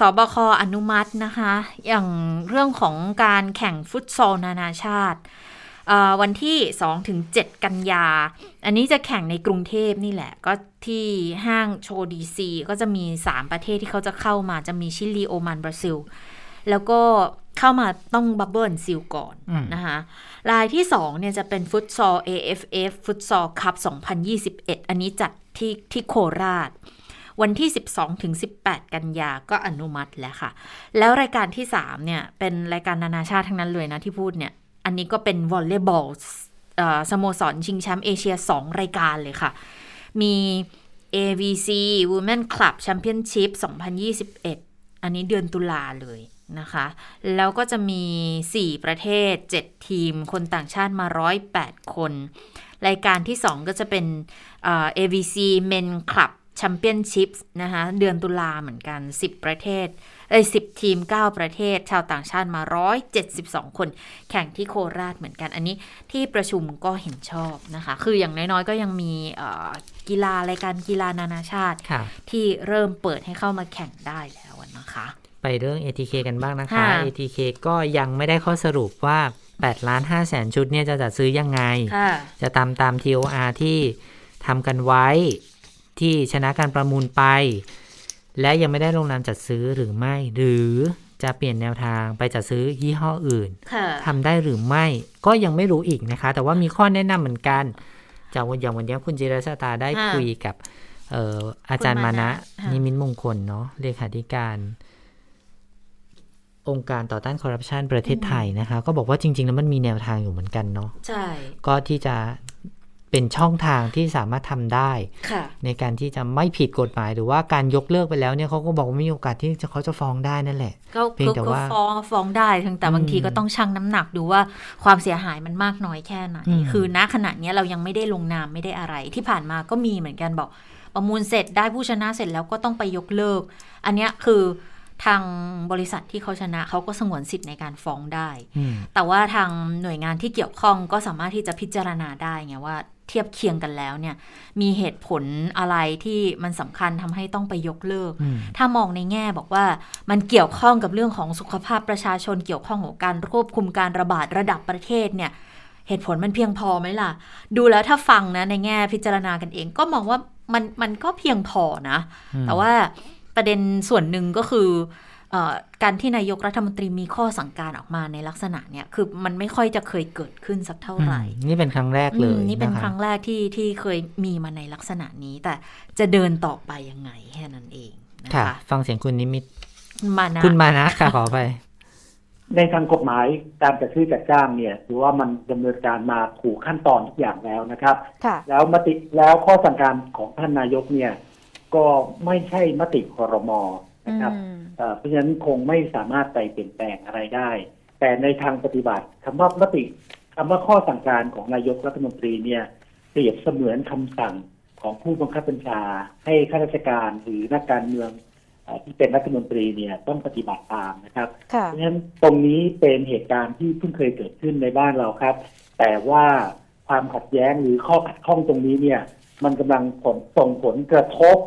สบค.อนุมัตินะคะอย่างเรื่องของการแข่งฟุตซอลนานาชาติวันที่ 2-7 กันยาอันนี้จะแข่งในกรุงเทพนี่แหละก็ที่ห้างโชว์ดีซีก็จะมี3ประเทศที่เขาจะเข้ามาจะมีชิลีโอมานบราซิลแล้วก็เข้ามาต้องบับเบิ้ลซีลก่อนนะคะรายที่2เนี่ยจะเป็นฟุตซอล AFF ฟุตซอลคัพ2021อันนี้จัดที่โคราชวันที่ 12-18 กันยาก็อนุมัติแล้วค่ะแล้วรายการที่3เนี่ยเป็นรายการนานาชาติทั้งนั้นเลยนะที่พูดเนี่ยอันนี้ก็เป็นวอลเลย์บอลสโมสรชิงแชมป์เอเชีย2รายการเลยค่ะมี AVC Women Club Championship 2021อันนี้เดือนตุลาเลยนะคะแล้วก็จะมี4ประเทศ7ทีมคนต่างชาติมา108คนรายการที่2ก็จะเป็นAVC Men Club Championships นะคะเดือนตุลาเหมือนกัน10ประเทศ10ทีม9ประเทศชาวต่างชาติมา172คนแข่งที่โคราชเหมือนกันอันนี้ที่ประชุมก็เห็นชอบนะคะคืออย่างน้อยๆก็ยังมีกีฬารายการกีฬานานาชาติที่เริ่มเปิดให้เข้ามาแข่งได้แล้วนะคะไปเรื่อง ATK กันบ้างนะคะ ATK ก็ยังไม่ได้ข้อสรุปว่า 8.5 แสนชุดเนี่ยจะจัดซื้อยังไงจะตาม TOR ที่ทำกันไว้ที่ชนะการประมูลไปและยังไม่ได้ลงนามจัดซื้อหรือไม่หรือจะเปลี่ยนแนวทางไปจัดซื้อยี่ห้ออื่นทำได้หรือไม่ก็ยังไม่รู้อีกนะคะแต่ว่ามีข้อแนะนำเหมือนกันจากวันนี้คุณจิรชาตาได้คุยกับอาจารย์มานะนิมิตมงคลเนาะเลขาธิการ องค์การต่อต้านคอร์รัปชันประเทศไทยนะคะก็บอกว่าจริงๆแล้วมันมีแนวทางอยู่เหมือนกันเนาะใช่ก็ที่จะเป็นช่องทางที่สามารถทำได้ในการที่จะไม่ผิดกฎหมายหรือว่าการยกเลิกไปแล้วเนี่ยเขาก็บอกว่ามีโอกาสที่เขาจะฟ้องได้นั่นแหละเพียงแต่ว่าฟ้องได้แต่บางทีก็ต้องชั่งน้ำหนักดูว่าความเสียหายมันมากน้อยแค่ไหนคือณขณะนี้เรายังไม่ได้ลงนามไม่ได้อะไรที่ผ่านมาก็มีเหมือนกันบอกประมูลเสร็จได้ผู้ชนะเสร็จแล้วก็ต้องไปยกเลิกอันนี้คือทางบริษัทที่เขาชนะเขาก็สงวนสิทธิ์ในการฟ้องได้แต่ว่าทางหน่วยงานที่เกี่ยวข้องก็สามารถที่จะพิจารณาได้ไงว่าเทียบเคียงกันแล้วเนี่ยมีเหตุผลอะไรที่มันสำคัญทำให้ต้องไปยกเลิกถ้ามองในแง่บอกว่ามันเกี่ยวข้องกับเรื่องของสุขภาพประชาชนเกี่ยวข้องกับการควบคุมการระบาดระดับประเทศเนี่ยเหตุผลมันเพียงพอไหมล่ะดูแล้วถ้าฟังนะในแง่พิจารณากันเองก็มองว่ามันก็เพียงพอนะแต่ว่าประเด็นส่วนหนึ่งก็คือการที่นายกรัฐมนตรีมีข้อสั่งการออกมาในลักษณะเนี่ยคือมันไม่ค่อยจะเคยเกิดขึ้นสักเท่าไหร่นี่เป็นครั้งแรกเลยนี่เป็นครั้งแรกที่เคยมีมาในลักษณะนี้แต่จะเดินต่อไปยังไงแค่นั้นเองนะคะฟังเสียงคุณนิมิตคุณมานะค่ะขอไปในทางกฎหมายการจัดซื้อจัดจ้างเนี่ยถือว่ามันดำเนินการมาถูกขั้นตอนทุกอย่างแล้วนะครับแล้วมติแล้วข้อสั่งการของท่านนายกเนี่ยก็ไม่ใช่มติครม.นะครับเพราะฉะนั้นคงไม่สามารถไปเปลี่ยนแปลงอะไรได้แต่ในทางปฏิบัติคำว่ามติคำว่าข้อสั่งการของนายกรัฐมนตรีเนี่ยเปรียบเสมือนคำสั่งของผู้บังคับบัญชาให้ข้าราชการหรือนักการเมืองที่เป็นรัฐมนตรีเนี่ยต้องปฏิบัติตามนะครับเพราะฉะนั้นตรงนี้เป็นเหตุการณ์ที่เพิ่งเคยเกิดขึ้นในบ้านเราครับแต่ว่าความขัดแย้งหรือข้อขัดข้องตรงนี้เนี่ยมันกำลังส่งผลกระทบ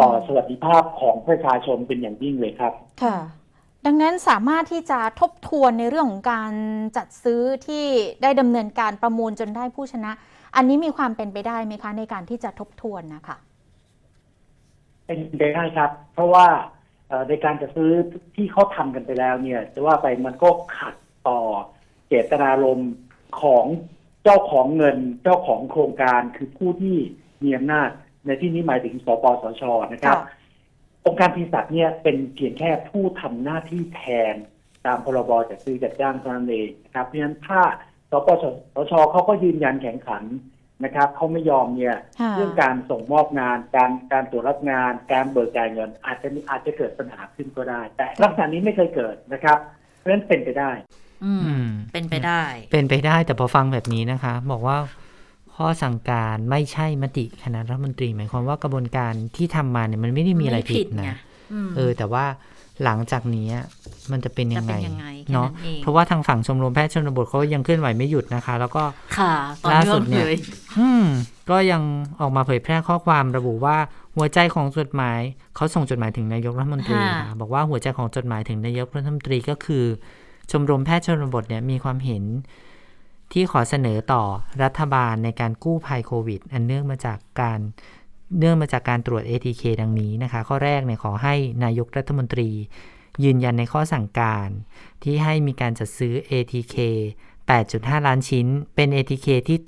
ต่อสวัสดิภาพของประชาชนเป็นอย่างยิ่งเลยครับค่ะดังนั้นสามารถที่จะทบทวนในเรื่องของการจัดซื้อที่ได้ดำเนินการประมูลจนได้ผู้ชนะอันนี้มีความเป็นไปได้ไหมคะในการที่จะทบทวนนะคะเป็นไปได้ครับเพราะว่าในการจัดซื้อที่เขาทำกันไปแล้วเนี่ยจะว่าไปมันก็ขัดต่อเจตนารมณ์ของเจ้าของเงินเจ้าของโครงการคือผู้ที่มีอำนาจในที่นี้หมายถึงสปสช.นะครับองค์การพิสัชเนี่ยเป็นเพียงแค่ผู้ทำหน้าที่แทนตามพรบ.จัดซื้อจัดจ้างเท่านั้นเองนะครับเพราะฉะนั้นถ้าสปสช.เขาก็ยืนยันแข่งขันนะครับเขาไม่ยอมเนี่ยเรื่องการส่งมอบงานการตรวจรับงานการเบิกจ่ายเงินอาจจะเกิดปัญหาขึ้นก็ได้แต่ลักษณะนี้ไม่เคยเกิดนะครับเพราะฉะนั้นเป็นไปได้เป็นไปได้เป็นไปได้แต่พอฟังแบบนี้นะคะบอกว่าข้อสั่งการไม่ใช่มติคณะรัฐมนตรีหมายความว่ากระบวนการที่ทำมาเนี่ยมันไม่ได้มีอะไรผิดนะแต่ว่าหลังจากนี้มันจะเป็นยังไงเนาะเพราะว่าทางฝั่งชมรมแพทย์ชนบทเขายังเคลื่อนไหวไม่หยุดนะคะแล้วก็ล่าสุดเนี่ยก็ยังออกมาเผยแพร่ข้อความระบุว่าหัวใจของจดหมายเขาส่งจดหมายถึงนายกรัฐมนตรีบอกว่าหัวใจของจดหมายถึงนายกรัฐมนตรีก็คือชมรมแพทย์ชนบทเนี่ยมีความเห็นที่ขอเสนอต่อรัฐบาลในการกู้ภัยโควิดอันเนื่องมาจากการตรวจ ATK ดังนี้นะคะข้อแรกเนี่ยขอให้นายกรัฐมนตรียืนยันในข้อสั่งการที่ให้มีการจัดซื้อ ATK 8.5 ล้านชิ้นเป็น ATK ที่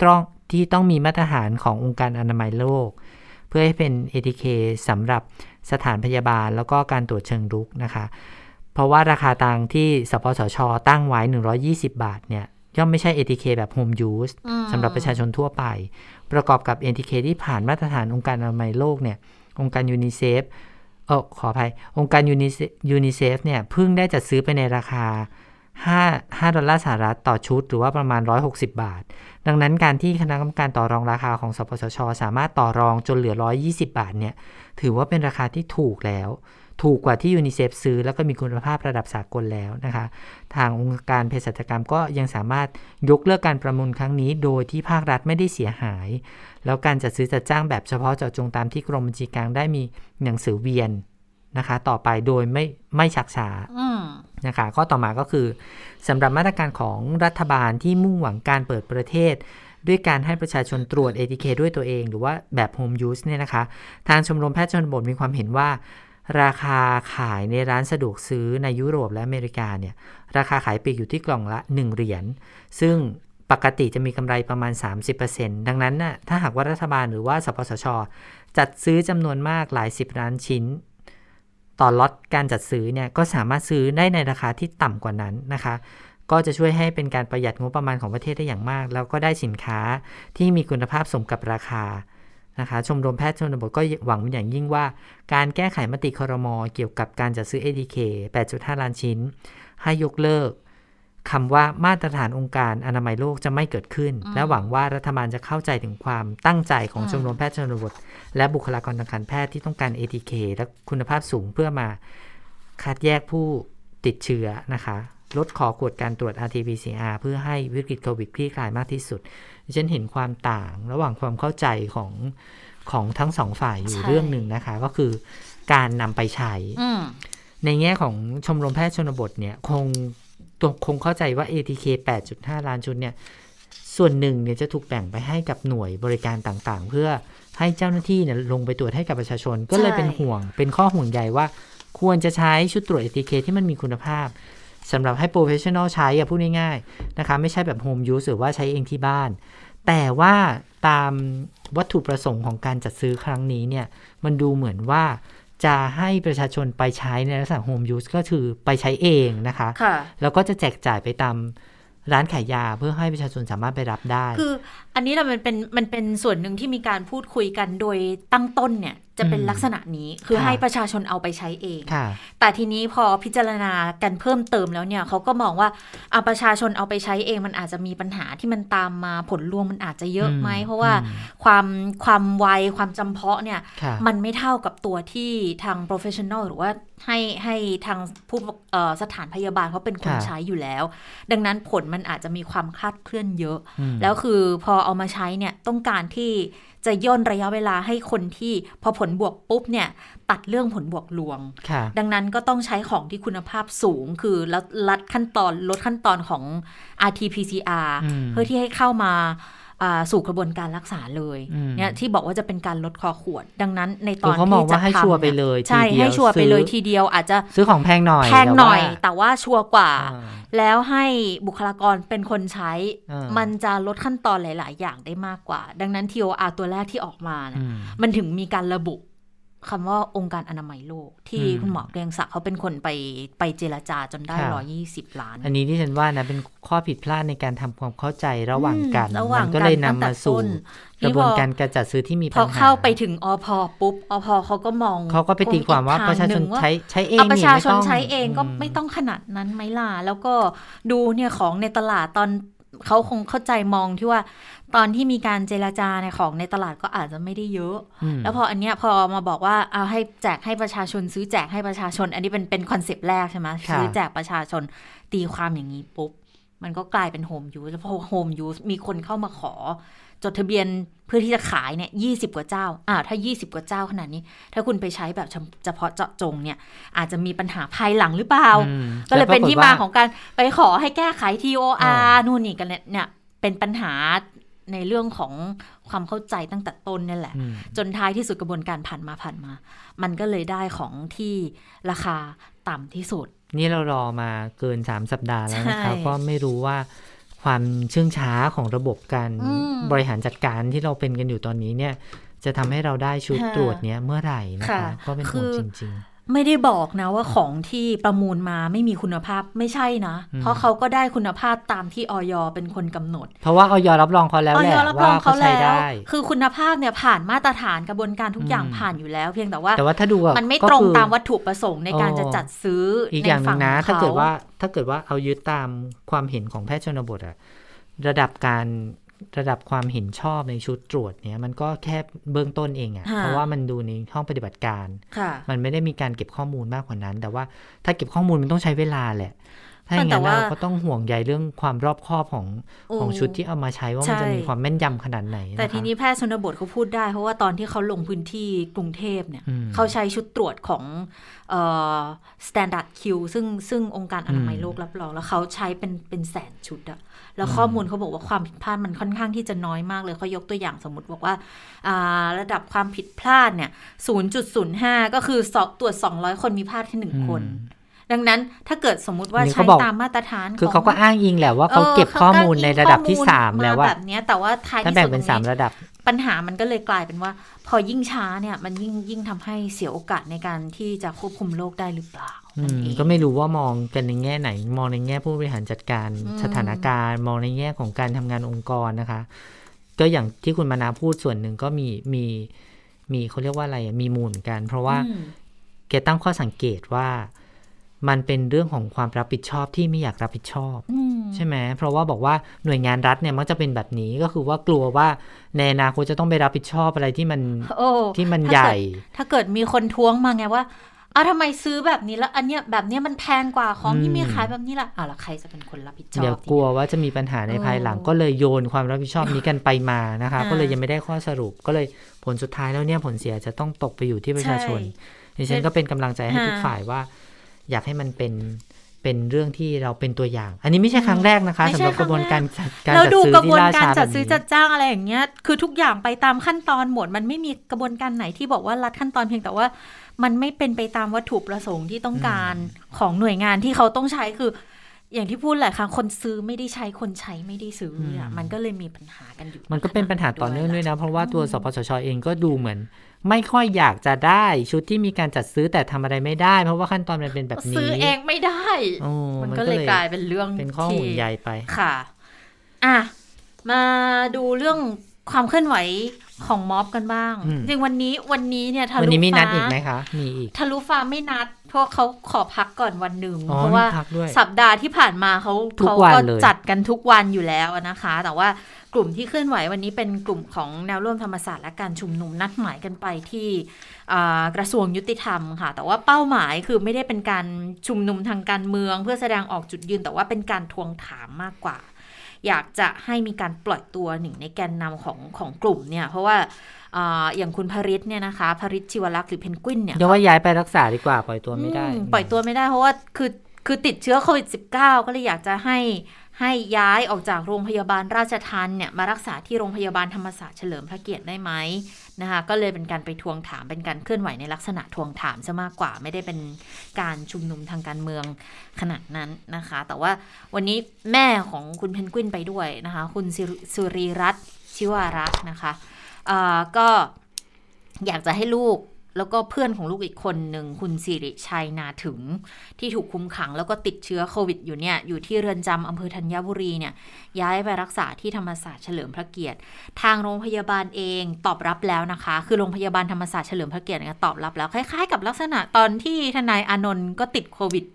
ต้องมีมาตรฐานขององค์การอนามัยโลกเพื่อให้เป็น ATK สำหรับสถานพยาบาลแล้วก็การตรวจเชิงรุกนะคะเพราะว่าราคาต่างที่สปสช.ตั้งไว้120 บาทเนี่ยย่อมไม่ใช่ ATK แบบ Home Use สำหรับประชาชนทั่วไปประกอบกับ ATK ที่ผ่านมาตรฐานองค์การอนามัยโลกเนี่ยองค์การ UNICEF ขออภัยองค์การ UNICEF เนี่ยเพิ่งได้จัดซื้อไปในราคา5ดอลลาร์สหรัฐต่อชุดหรือว่าประมาณ160 บาทดังนั้นการที่คณะกรรมการต่อรองราคาของสปสช.สามารถต่อรองจนเหลือ120 บาทเนี่ยถือว่าเป็นราคาที่ถูกแล้วถูกกว่าที่ยูนิเซฟซื้อแล้วก็มีคุณภาพระดับสากลแล้วนะคะทางองค์การเภสัชกรรมก็ยังสามารถยกเลิกการประมูลครั้งนี้โดยที่ภาครัฐไม่ได้เสียหายแล้วการจัดซื้อจัดจ้างแบบเฉพาะเจาะจงตามที่กรมบัญชีกลางได้มีหนังสือเวียนนะคะต่อไปโดยไม่ชักช้านะคะข้อต่อมาก็คือสำหรับมาตรการของรัฐบาลที่มุ่งหวังการเปิดประเทศด้วยการให้ประชาชนตรวจ ATK ด้วยตัวเองหรือว่าแบบ Home Use เนี่ยนะคะทางชมรมแพทย์ชนบทมีความเห็นว่าราคาขายในร้านสะดวกซื้อในยุโรปและอเมริกาเนี่ยราคาขายปลีกอยู่ที่กล่องละ$1ซึ่งปกติจะมีกำไรประมาณ 30% ดังนั้นน่ะถ้าหากว่ารัฐบาลหรือว่าสปสช.จัดซื้อจำนวนมากหลาย10ล้านชิ้น ต่อล็อตการจัดซื้อเนี่ยก็สามารถซื้อได้ในราคาที่ต่ำกว่านั้นนะคะก็จะช่วยให้เป็นการประหยัดงบประมาณของประเทศได้อย่างมากแล้วก็ได้สินค้าที่มีคุณภาพสมกับราคานะคะชมรมแพทย์ชนบทก็หวังเป็นอย่างยิ่งว่าการแก้ไขมติครม.เกี่ยวกับการจัดซื้อ ATK 8.5 ล้านชิ้นให้ยกเลิกคำว่ามาตรฐานองค์การอนามัยโลกจะไม่เกิดขึ้นและหวังว่ารัฐบาลจะเข้าใจถึงความตั้งใจของชมรมแพทย์ชนบทและบุคลากรทางการแพทย์ที่ต้องการ ATK และคุณภาพสูงเพื่อมาคัดแยกผู้ติดเชื้อนะคะลดขอกวดการตรวจ RT-PCR เพื่อให้วิกฤตโควิดคลี่คลายมากที่สุดฉันเห็นความต่างระหว่างความเข้าใจของทั้งสองฝ่ายอยู่เรื่องหนึ่งนะคะก็คือการนำไปใช้ในแง่ของชมรมแพทย์ชนบทเนี่ยคงเข้าใจว่า ATK 8.5 ล้านชุดเนี่ยส่วนหนึ่งเนี่ยจะถูกแบ่งไปให้กับหน่วยบริการต่างๆเพื่อให้เจ้าหน้าที่เนี่ยลงไปตรวจให้กับประชาชนก็เลยเป็นข้อห่วงใยว่าควรจะใช้ชุดตรวจ ATK ที่มันมีคุณภาพสำหรับให้โปรเฟชชั่นอลใช้พูดง่ายๆนะคะไม่ใช่แบบโฮมยูสหรือว่าใช้เองที่บ้านแต่ว่าตามวัตถุประสงค์ของการจัดซื้อครั้งนี้เนี่ยมันดูเหมือนว่าจะให้ประชาชนไปใช้ในลักษณะโฮมยูสก็คือไปใช้เองนะคะแล้วก็จะแจกจ่ายไปตามร้านขายยาเพื่อให้ประชาชนสามารถไปรับได้คืออันนี้เรามันเป็นส่วนหนึ่งที่มีการพูดคุยกันโดยตั้งต้นเนี่ยจะเป็นลักษณะนี้คือให้ประชาชนเอาไปใช้เองแต่ทีนี้พอพิจารณากันเพิ่มเติมแล้วเนี่ยเขาก็มองว่าประชาชนเอาไปใช้เองมันอาจจะมีปัญหาที่มันตามมาผลรวมมันอาจจะเยอะไหมเพราะว่าความไวความจำเพาะเนี่ยมันไม่เท่ากับตัวที่ทาง professional หรือว่าให้ทางผู้สถานพยาบาลเขาเป็นคนใช้อยู่แล้วดังนั้นผลมันอาจจะมีความคลาดเคลื่อนเยอะแล้วคือพอเอามาใช้เนี่ยต้องการที่จะย่นระยะเวลาให้คนที่พอผลบวกปุ๊บเนี่ยตัดเรื่องผลบวกลวงดังนั้นก็ต้องใช้ของที่คุณภาพสูงคือลัดขั้นตอนลดขั้นตอนของ RT-PCR เพื่อที่ให้เข้ามาสู่กระบวนการรักษาเลยเนี่ยที่บอกว่าจะเป็นการลดคอขวดดังนั้นในตอนที่จะให้ชัวร์ไปเลยใช่ให้ชัวร์ไปเลยทีเดียวอาจจะซื้อของแพงหน่อยแต่ว่าชัวร์กว่าแล้วให้บุคลากรเป็นคนใช้มันจะลดขั้นตอนหลายๆอย่างได้มากกว่าดังนั้น TOR ตัวแรกที่ออกมาเนี่ยมันถึงมีการระบุคำว่าองค์การอนามัยโลกที่คุณหมอเกรียงศักดิ์เขาเป็นคนไปเจรจาจนได้120ล้านอันนี้ที่ฉันว่านะเป็นข้อผิดพลาดในการทำความเข้าใจระหว่างกันมันก็เลยนำมาสู่กระบวนการการจัดซื้อที่มีปัญหาพอเข้าไปถึงอพปุ๊บอพเขาก็มองเขาก็ไปตีความว่าประชาชนใช้เองนี่ประชาชนใช้เองก็ไม่ต้องขนาดนั้นไหมล่ะแล้วก็ดูเนี่ยของในตลาดตอนเขาคงเข้าใจมองที่ว่าตอนที่มีการเจรจาในของในตลาดก็อาจจะไม่ได้เยอะแล้วพออันเนี้ยพอมาบอกว่าเอาให้แจกให้ประชาชนซื้อแจกให้ประชาชนอันนี้เป็นคอนเซปต์แรกใช่ไหมซื้อแจกประชาชนตีความอย่างนี้ปุ๊บมันก็กลายเป็นโฮมยูสแล้วพอโฮมยูสมีคนเข้ามาขอจดทะเบียนเพื่อที่จะขายเนี่ย20กว่าเจ้าถ้า20กว่าเจ้าขนาดนี้ถ้าคุณไปใช้แบบเฉพาะเจาะจงเนี่ยอาจจะมีปัญหาภายหลังหรือเปล่าก็เลยเป็นที่มาของการไปขอให้แก้ไข TOR นู่นนี่กันเนี่ยเป็นปัญหาในเรื่องของความเข้าใจตั้งแต่ต้นนี่แหละจนท้ายที่สุดกระบวนการผ่านมามันก็เลยได้ของที่ราคาต่ำที่สุดนี่เรารอมาเกิน3สัปดาห์แล้วนะคะก็ไม่รู้ว่าความเชื่องช้าของระบบการบริหารจัดการที่เราเป็นกันอยู่ตอนนี้เนี่ยจะทำให้เราได้ชุดตรวจเนี้ยเมื่อไหร่นะคะก็เป็นห่วงจริงๆไม่ได้บอกนะว่าของที่ประมูลมาไม่มีคุณภาพไม่ใช่นะเพราะเขาก็ได้คุณภาพตามที่อย.เป็นคนกำหนดเพราะว่าอย.รับรองเขาแล้วแหละว่าเขาใช้ได้คือคุณภาพเนี่ยผ่านมาตรฐานกระบวนการทุกอย่างผ่านอยู่แล้วเพียงแต่ว่าถ้าดูมันไม่ตรงตามวัตถุประสงค์ในการจะจัดซื้ออีกอย่างนึงนะถ้าเกิดว่าเอายึดตามความเห็นของแพทย์ชนบทอะระดับความเห็นชอบในชุดตรวจเนี่ยมันก็แค่เบื้องต้นเองอะเพราะว่ามันดูในห้องปฏิบัติการมันไม่ได้มีการเก็บข้อมูลมากกว่านั้นแต่ว่าถ้าเก็บข้อมูลมันต้องใช้เวลาแหละถ้าอย่างนั้นเราก็ต้องห่วงใยเรื่องความรอบคอบของชุดที่เอามาใช้ว่ามันจะมีความแม่นยำขนาดไหนแต่ทีนี้แพทย์ชนบทเขาพูดได้เพราะว่าตอนที่เขาลงพื้นที่กรุงเทพเนี่ยเขาใช้ชุดตรวจของStandard Q ซึ่งองค์การอนามัยโลกรับรองแล้วเขาใช้เป็นแสนชุดอะแล้วข้อมูลเขาบอกว่าความผิดพลาดมันค่อนข้างที่จะน้อยมากเลยเขายกตัวอย่างสมมติบอกว่าระดับความผิดพลาดเนี่ย 0.05 ก็คือสอบตรวจ200คนมีพลาดแค่1คนดังนั้นถ้าเกิดสมมุติว่าใช้ตามมาตรฐานคือเขาก็อ้างอิงแหละว่าเขาเก็บข้อมูลในระดับที่3แล้วว่าแบบนี้แต่ว่าท้ายที่สุดถ้าแบ่งเป็น3ระดับ ปัญหามันก็เลยกลายเป็นว่าพอยิ่งช้าเนี่ยมันยิ่งทำให้เสียโอกาสในการที่จะควบคุมโรคได้หรือเปล่าก็ไม่รู้ว่ามองกันในแง่ไหนมองในแง่ผู้บริหารจัดการสถานการณ์มองในแง่ของการทำงานองค์กรนะคะก็อย่างที่คุณมนาพูดส่วนหนึ่งก็มีเขาเรียกว่าอะไรมีมูลกันเพราะว่าแกตั้งข้อสังเกตว่ามันเป็นเรื่องของความรับผิดชอบที่ไม่อยากรับผิดชอบใช่ไหมเพราะว่าบอกว่าหน่วยงานรัฐเนี่ยมักจะเป็นแบบนี้ก็คือว่ากลัวว่าในอนาคตจะต้องไปรับผิดชอบอะไรที่มันใหญ่ถ้าเกิดมีคนท้วงมาไงว่าอ้าวทำไมซื้อแบบนี้แล้วอันเนี้ยแบบเนี้ยมันแพงกว่าของที่มีขายแบบนี้ล่ะอ้าวแล้วใครจะเป็นคนรับผิดชอบเดี๋ยวกลัวว่าจะมีปัญหาในภายหลังก็เลยโยนความรับผิดชอบนี้กันไปมานะคะก็เลยยังไม่ได้ข้อสรุปก็เลยผลสุดท้ายแล้วเนี่ยผลเสียจะต้องตกไปอยู่ที่ประชาชนดิฉันก็เป็นกำลังใจให้ทุกฝ่ายว่าอยากให้มันเป็นเรื่องที่เราเป็นตัวอย่างอันนี้ไม่ใช่ครั้งแรกนะคะสำหรับกระบวนการจัดซื้อเราดูกระบวนการจัดซื้อจัดจ้างอะไรอย่างเงี้ยคือทุกอย่างไปตามขั้นตอนหมดมันไม่มีกระบวนการไหนที่บอกว่ารัดขั้นตอนเพียงแต่ว่ามันไม่เป็นไปตามวัตถุประสงค์ที่ต้องการของหน่วยงานที่เขาต้องใช้คืออย่างที่พูดแหละค่ะคนซื้อไม่ได้ใช้คนใช้ไม่ได้ซื้ออ่ะมันก็เลยมีปัญหากันอยู่มันก็เป็นปัญหาต่อเนื่องด้วยนะเพราะว่าตัวสปสช.เองก็ดูเหมือนไม่ค่อยอยากจะได้ชุดที่มีการจัดซื้อแต่ทำอะไรไม่ได้เพราะว่าขั้นตอนมันเป็นแบบนี้ซื้อเองไม่ได้มันก็เลยกลายเป็นเรื่องเป็นข้อมูลใหญ่ไปค่ะอ่ะมาดูเรื่องความเคลื่อนไหวของม็อบกันบ้างจริงวันนี้เนี่ยทะลุฟ้าวันนี้มีนัดอีกไหมคะมีอีกทะลุฟ้าไม่นัดเพราะเขาขอพักก่อนวันหนึ่งเพราะว่าสัปดาห์ที่ผ่านมาเขาก็จัดกันทุกวันอยู่แล้วนะคะแต่ว่ากลุ่มที่เคลื่อนไหววันนี้เป็นกลุ่มของแนวร่วมธรรมศาสตร์และการชุมนุมนัดหมายกันไปที่กระทรวงยุติธรรมค่ะแต่ว่าเป้าหมายคือไม่ได้เป็นการชุมนุมทางการเมืองเพื่อแสดงออกจุดยืนแต่ว่าเป็นการทวงถามมากกว่าอยากจะให้มีการปล่อยตัวหนึ่งในแกนนำของกลุ่มเนี่ยเพราะว่า อย่างคุณพฤทธิ์เนี่ยนะคะพฤทธิ์ชิวลักษณ์หรือเพนกวินเนี่ยเดี๋ยวว่าย้ายไปรักษาดีกว่าปล่อยตัวไม่ได้ปล่อยตัวไม่ได้เพราะว่าคือติดเชื้อโควิด -19 ก็เลยอยากจะให้ย้ายออกจากโรงพยาบาลราชทัณฑ์เนี่ยมารักษาที่โรงพยาบาลธรรมศาสตร์เฉลิมพระเกียรติได้ไหมนะคะก็เลยเป็นการไปทวงถามเป็นการเคลื่อนไหวในลักษณะทวงถามซะมากกว่าไม่ได้เป็นการชุมนุมทางการเมืองขนาดนั้นนะคะแต่ว่าวันนี้แม่ของคุณเพนกวินไปด้วยนะคะคุณสุรีรัตน์ชิวารักษ์นะคะก็อยากจะให้ลูกแล้วก็เพื่อนของลูกอีกคนหนึ่งคุณสิริชัยนาถึงที่ถูกคุมขังแล้วก็ติดเชื้อโควิดอยู่เนี่ยอยู่ที่เรือนจำอำเภอธัญบุรีเนี่ยย้ายไปรักษาที่ธรรมศาสตร์เฉลิมพระเกียรติทางโรงพยาบาลเองตอบรับแล้วนะคะคือโรงพยาบาลธรรมศาสตร์เฉลิมพระเกียรติเนี่ยตอบรับแล้วคล้ายๆกับลักษณะตอนที่ทนายอานนท์ก็ติดโควิด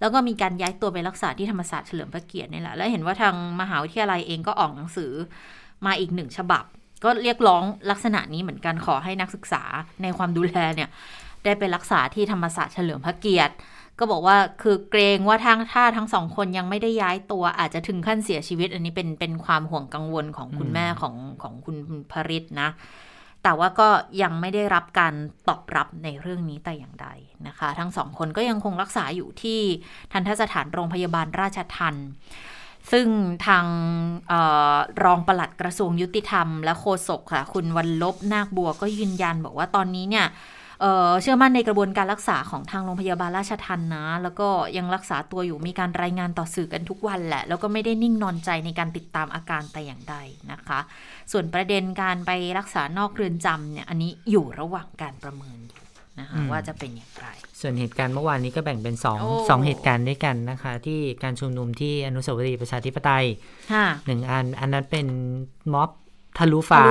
แล้วก็มีการย้ายตัวไปรักษาที่ธรรมศาสตร์เฉลิมพระเกียรตินี่แหละแล้วเห็นว่าทางมหาวิทยาลัยเองก็ออกหนังสือมาอีกหนึ่งฉบับก็เรียกร้องลักษณะนี้เหมือนกันขอให้นักศึกษาในความดูแลเนี่ยได้ไปรักษาที่ธรรมศาสตร์เฉลิมพระเกียรติก็บอกว่าคือเกรงว่าถ้าทั้งสองคนยังไม่ได้ย้ายตัวอาจจะถึงขั้นเสียชีวิตอันนี้เป็นความห่วงกังวลของคุณแม่ของคุณพฤทธิ์นะแต่ว่าก็ยังไม่ได้รับการตอบรับในเรื่องนี้แต่อย่างใดนะคะทั้งสองคนก็ยังคงรักษาอยู่ที่ทันตสถานโรงพยาบาลราชทัณฑ์ซึ่งทางรองปลัดกระทรวงยุติธรรมและโฆษกค่ะคุณวรรลบนาคบัวก็ยืนยันบอกว่าตอนนี้เนี่ยเชื่อมั่นในกระบวนการรักษาของทางโรงพยาบาลราชทัณฑ์นะแล้วก็ยังรักษาตัวอยู่มีการรายงานต่อสื่อกันทุกวันแหละแล้วก็ไม่ได้นิ่งนอนใจในการติดตามอาการแต่อย่างใดนะคะส่วนประเด็นการไปรักษานอกเรือนจำเนี่ยอันนี้อยู่ระหว่างการประเมินนะคะว่าจะเป็นอย่างไรส่วนเหตุการณ์เมื่อวานนี้ก็แบ่งเป็นสองเหตุการณ์ด้วยกันนะคะที่การชุมนุมที่อนุสาวรีย์ประชาธิปไตยหนึ่งอันนั้นเป็นม็อบทะลุฟ้า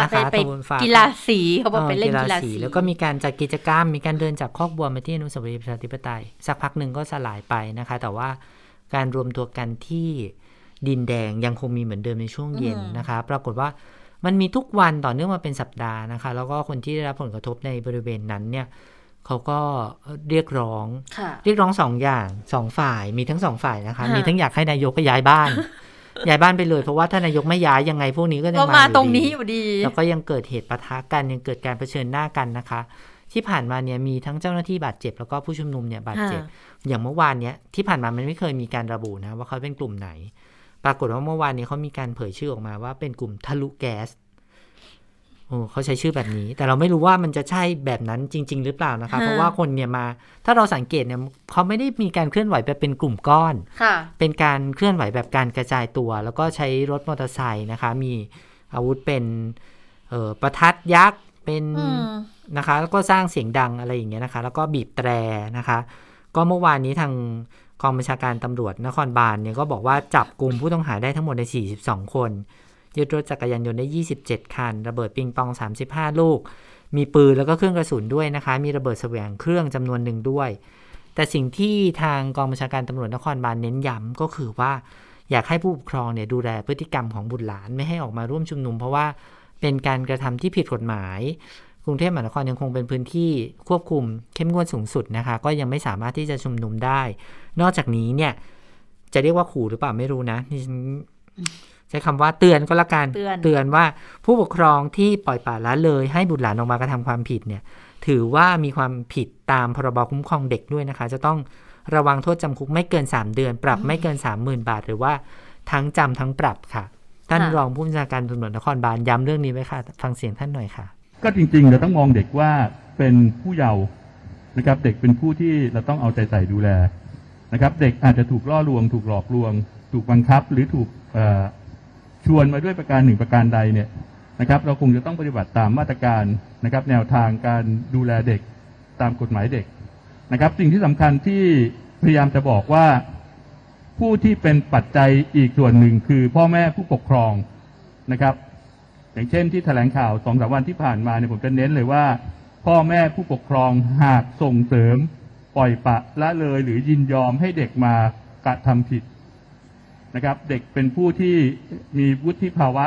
นะคะทะลุฟ้ากีฬาสีเขาบอกเป็นเล่นกีฬาสีแล้วก็มีการจัดกิจกรรมมีการเดินจากคอกบัวมาที่อนุสาวรีย์ประชาธิปไตยสักพักหนึ่งก็สลายไปนะคะแต่ว่าการรวมตัวกันที่ดินแดงยังคงมีเหมือนเดิมในช่วงเย็นนะคะปรากฏว่ามันมีทุกวันต่อเนื่องมาเป็นสัปดาห์นะคะแล้วก็คนที่ได้รับผลกระทบในบริเวณนั้นเนี่ยเขาก็เรียกร้อง2อย่าง2ฝ่ายมีทั้ง2ฝ่ายนะคะมีทั้งอยากให้นายกก็ย้ายบ้าน ย้ายบ้านไปเลยเพราะว่าถ้านายกไม่ย้ายยังไงพวกนี้ก็จะมาตรงนี้อยู่ดีแล้วก็ยังเกิดเหตุปะทะกันยังเกิดการเผชิญหน้ากันนะคะที่ผ่านมาเนี่ยมีทั้งเจ้าหน้าที่บาดเจ็บแล้วก็ผู้ชุมนุมเนี่ยบาดเจ็บอย่างเมื่อวานเนี่ยที่ผ่านมามันไม่เคยมีการระบุนะว่าเขาเป็นกลุ่มไหนปรากฏว่าเมื่อวานนี้เขามีการเผยชื่อออกมาว่าเป็นกลุ่มทะลุแก๊สโอ้เขาใช้ชื่อแบบนี้แต่เราไม่รู้ว่ามันจะใช่แบบนั้นจริงๆหรือเปล่านะคะเพราะว่าคนเนี่ยมาถ้าเราสังเกตเนี่ยเขาไม่ได้มีการเคลื่อนไหวแบบเป็นกลุ่มก้อนเป็นการเคลื่อนไหวแบบการกระจายตัวแล้วก็ใช้รถมอเตอร์ไซค์นะคะมีอาวุธเป็น ประทัดยักษ์เป็นนะคะแล้วก็สร้างเสียงดังอะไรอย่างเงี้ยนะคะแล้วก็บีบแตรนะคะก็เมื่อวานนี้ทางกองบัญชาการตำรวจนครบาลเนี่ยก็บอกว่าจับกลุ่มผู้ต้องหาได้ทั้งหมดใน42คนยึดรถจักรยานยนต์ได้27คันระเบิดปิงปอง35ลูกมีปืนแล้วก็เครื่องกระสุนด้วยนะคะมีระเบิดแสวงเครื่องจำนวนหนึ่งด้วยแต่สิ่งที่ทางกองบัญชาการตำรวจนครบาลเน้นย้ำก็คือว่าอยากให้ผู้ปกครองเนี่ยดูแลพฤติกรรมของบุตรหลานไม่ให้ออกมาร่วมชุมนุมเพราะว่าเป็นการกระทำที่ผิดกฎหมายกรุงเทพมหานครยังคงเป็นพื้นที่ควบคุมเข้มงวดสูงสุดนะคะก็ยังไม่สามารถที่จะชุมนุมได้นอกจากนี้เนี่ยจะเรียกว่าขู่หรือเปล่าไม่รู้นะนี่ฉันใช้คำว่าเตือนก็แล้วกันเตือนว่าผู้ปกครองที่ปล่อยปละละเลยให้บุตรหลานออกมากระทำความผิดเนี่ยถือว่ามีความผิดตามพรบคุ้มครองเด็กด้วยนะคะจะต้องระวังโทษจำคุกไม่เกิน3เดือนปรับไม่เกิน 30,000 บาทหรือว่าทั้งจำทั้งปรับค่ะท่านรองผู้บัญชาการตำรวจนครบาลย้ำเรื่องนี้ไว้ค่ะฟังเสียงท่านหน่อยค่ะก็จริงๆเราต้องมองเด็กว่าเป็นผู้เยาว์นะครับเด็กเป็นผู้ที่เราต้องเอาใจใส่ดูแลนะครับเด็กอาจจะถูกล่อลวงถูกหลอกลวงถูกบังคับหรือถูกชวนมาด้วยประการหนึ่งประการใดเนี่ยนะครับเราคงจะต้องปฏิบัติตามมาตรการนะครับแนวทางการดูแลเด็กตามกฎหมายเด็กนะครับสิ่งที่สำคัญที่พยายามจะบอกว่าผู้ที่เป็นปัจจัยอีกส่วนหนึ่งคือพ่อแม่ผู้ปกครองนะครับอย่างเช่นที่แถลงข่าว 2-3 วันที่ผ่านมาเนี่ยผมจะเน้นเลยว่าพ่อแม่ผู้ปกครองหากส่งเสริมปล่อยปละละเลยหรือยินยอมให้เด็กมากระทำผิดนะครับเด็กเป็นผู้ที่มีวุฒิภาวะ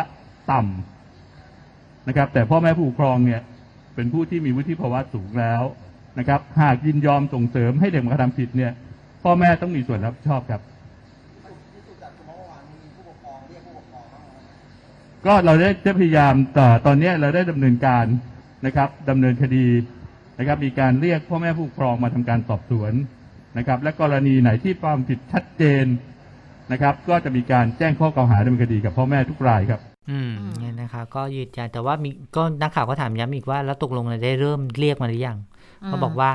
ต่ำนะครับแต่พ่อแม่ผู้ปกครองเนี่ยเป็นผู้ที่มีวุฒิภาวะสูงแล้วนะครับหากยินยอมส่งเสริมให้เด็กมากระทำผิดเนี่ยพ่อแม่ต้องมีส่วนรับผิดชอบครับก็เราได้พยายามตอนนี้เราได้ดำเนินการนะครับดำเนินคดีนะครับมีการเรียกพ่อแม่ผู้ปกครองมาทำการสอบสวนนะครับและกรณีไหนที่ความผิดชัดเจนนะครับก็จะมีการแจ้งข้อกล่าวหาดำเนินคดีกับพ่อแม่ทุกรายครับเนี่ยนะคะก็ยืนยันแต่ว่ามีก็นักข่าวก็ถามย้ำอีกว่าแล้วตกลงได้เริ่มเรียกมาหรือยังเขาบอกว่า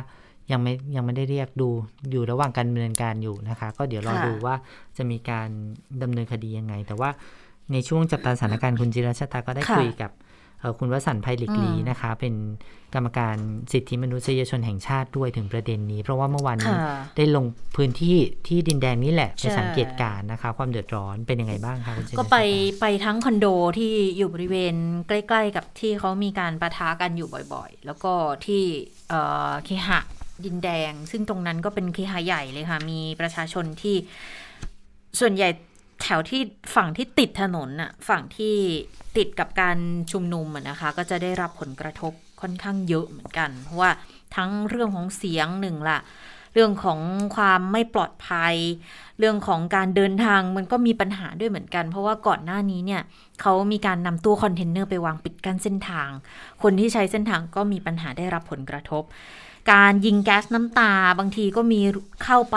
ยังไม่ได้เรียกดูอยู่ระหว่างการดำเนินการอยู่นะคะก็เดี๋ยวรอดูว่าจะมีการดำเนินคดียังไงแต่ว่าในช่วงจับตาสถานการณ์คุณจิรชาตาก็ได้คุยกับคุณวสันต์ไพลิกลีนะคะเป็นกรรมการสิทธิมนุษยชนแห่งชาติด้วยถึงประเด็นนี้เพราะว่าเมื่อวานนี้ได้ลงพื้นที่ที่ดินแดงนี่แหละไปสังเกตการณ์นะคะความเดือดร้อนเป็นยังไงบ้างคะคุณจิรชาตาก็ไปทั้งคอนโดที่อยู่บริเวณใกล้ๆกับที่เขามีการปะทะกันอยู่บ่อยๆแล้วก็ที่เคหะดินแดงซึ่งตรงนั้นก็เป็นเคหะใหญ่เลยค่ะมีประชาชนที่ส่วนใหญ่แถวที่ฝั่งที่ติดถนนน่ะฝั่งที่ติดกับการชุมนุมนะคะก็จะได้รับผลกระทบค่อนข้างเยอะเหมือนกันเพราะว่าทั้งเรื่องของเสียงหนึ่งละเรื่องของความไม่ปลอดภัยเรื่องของการเดินทางมันก็มีปัญหาด้วยเหมือนกันเพราะว่าก่อนหน้านี้เนี่ยเขามีการนำตู้คอนเทนเนอร์ไปวางปิดกั้นเส้นทางคนที่ใช้เส้นทางก็มีปัญหาได้รับผลกระทบการยิงแก๊สน้ำตาบางทีก็มีเข้าไป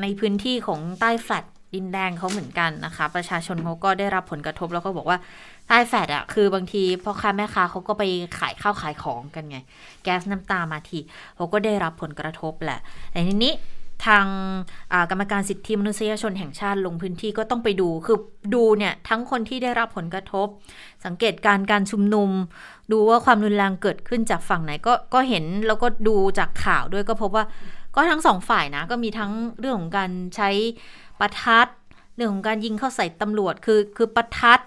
ในพื้นที่ของใต้แฟลตดินแดงเขาเหมือนกันนะคะประชาชนเขาก็ได้รับผลกระทบแล้วก็บอกว่าใต้แฟลตอ่ะคือบางทีพ่อค้าแม่ค้าเขาก็ไปขายข้าวขายของกันไงแก๊สน้ำตามาทีเขาก็ได้รับผลกระทบแหละแต่ทีนี้ทางกรรมการสิทธิมนุษยชนแห่งชาติลงพื้นที่ก็ต้องไปดูคือดูเนี่ยทั้งคนที่ได้รับผลกระทบสังเกตการชุมนุมดูว่าความรุนแรงเกิดขึ้นจากฝั่งไหนก็เห็นแล้วก็ดูจากข่าวด้วยก็พบว่าก็ทั้งสองฝ่ายนะก็มีทั้งเรื่องของการใช้ประทัดเรื่องของการยิงเข้าใส่ตำรวจคือประทัด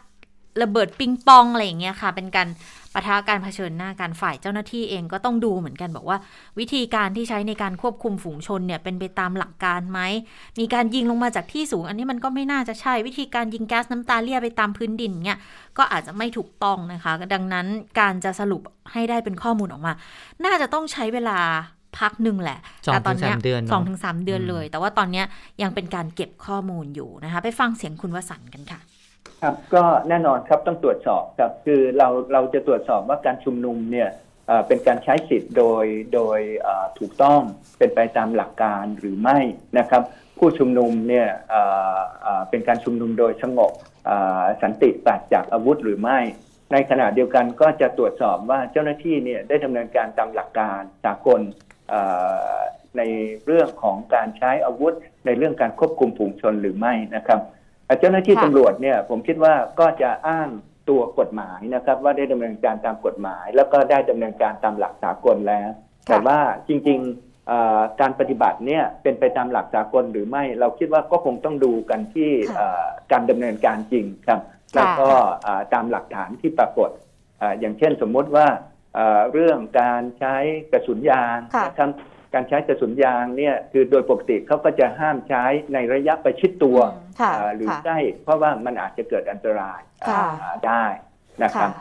ระเบิดปิงปองอะไรอย่างเงี้ยค่ะเป็นการปะทะการเผชิญหน้าการฝ่ายเจ้าหน้าที่เองก็ต้องดูเหมือนกันบอกว่าวิธีการที่ใช้ในการควบคุมฝูงชนเนี่ยเป็นไปตามหลักการไหมมีการยิงลงมาจากที่สูงอันนี้มันก็ไม่น่าจะใช่วิธีการยิงแก๊สน้ำตาเลี่ยไปตามพื้นดินเนี่ยก็อาจจะไม่ถูกต้องนะคะดังนั้นการจะสรุปให้ได้เป็นข้อมูลออกมาน่าจะต้องใช้เวลาพักหนึ่งแหละแต่ตอนนี้2-3 เดือนเลยแต่ว่าตอนนี้ยังเป็นการเก็บข้อมูลอยู่นะคะไปฟังเสียงคุณวสันต์กันค่ะครับก็แน่นอนครับต้องตรวจสอบครับคือเราจะตรวจสอบว่าการชุมนุมเนี่ยเป็นการใช้สิทธิ์โดยถูกต้องเป็นไปตามหลักการหรือไม่นะครับผู้ชุมนุมเนี่ยเป็นการชุมนุมโดยสงบสันติปราศจากอาวุธหรือไม่ในขณะเดียวกันก็จะตรวจสอบว่าเจ้าหน้าที่เนี่ยได้ดำเนินการตามหลักการสากลในเรื่องของการใช้อาวุธในเรื่องการควบคุมฝูงชนหรือไม่นะครับเจ้าหน้าที่ตำรวจเนี่ยผมคิดว่าก็จะอ้าง ตัวกฎหมายนะครับว่าได้ดำเนินการตามกฎหมายแล้วก็ได้ดำเนินการตามหลักสากลแล้วแต่ว่าจริงๆการปฏิบัติเนี่ยเป็นไปตามหลักสากลหรือไม่เราคิดว่าก็คงต้องดูกันที่การดำเนินการจริงครับแล้วก็ตามหลักฐานที่ปรากฏอย่างเช่นสมมุติว่าเรื่องการใช้กระสุนยางนะครับการใช้กระสุนยางเนี่ยคือโดยปกติเขาก็จะห้ามใช้ในระยะประชิดตัวหรือใกล้เพราะว่ามันอาจจะเกิดอันตรายได้นะครับ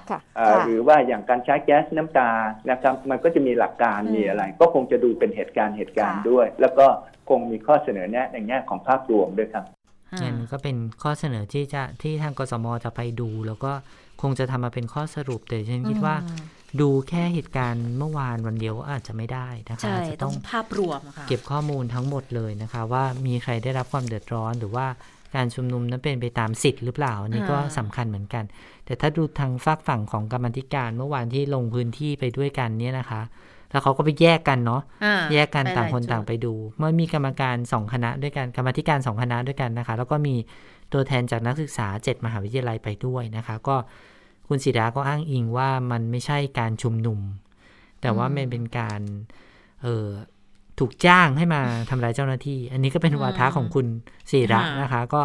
หรือว่าอย่างการใช้แก๊สน้ำตานะครับมันก็จะมีหลักการมีอะไรก็คงจะดูเป็นเหตุการณ์ด้วยแล้วก็คงมีข้อเสนอแนะในแง่ของภาพรวมด้วยครับนั่นก็เป็นข้อเสนอที่ทางกสมจะไปดูแล้วก็คงจะทำมาเป็นข้อสรุปแต่ฉันคิดว่าดูแค่เหตุการณ์เมื่อวานวันเดียวอาจจะไม่ได้นะคะจะต้องภาพรวมเก็บข้อมูลทั้งหมดเลยนะคะว่ามีใครได้รับความเดือดร้อนหรือว่าการชุมนุมนั้นเป็นไปตามสิทธิ์หรือเปล่านี่ก็สำคัญเหมือนกันแต่ถ้าดูทางฝากฝั่งของกรรมาธิการเมื่อวานที่ลงพื้นที่ไปด้วยกันเนี่ยนะคะแล้วเขาก็ไปแยกกันเนาะแยกกันต่างคนต่างไปดูเมื่อมีกรรมการ2คณะด้วยกันกรรมาธิการ2คณะด้วยกันนะคะแล้วก็มีตัวแทนจากนักศึกษา7มหาวิทยาลัยไปด้วยนะคะก็คุณศิดาก็อ้างอิงว่ามันไม่ใช่การชุมนุมแต่ว่ามันเป็นการถูกจ้างให้มาทำร้ายเจ้าหน้าที่อันนี้ก็เป็นวาทะของคุณศิดานะคะก็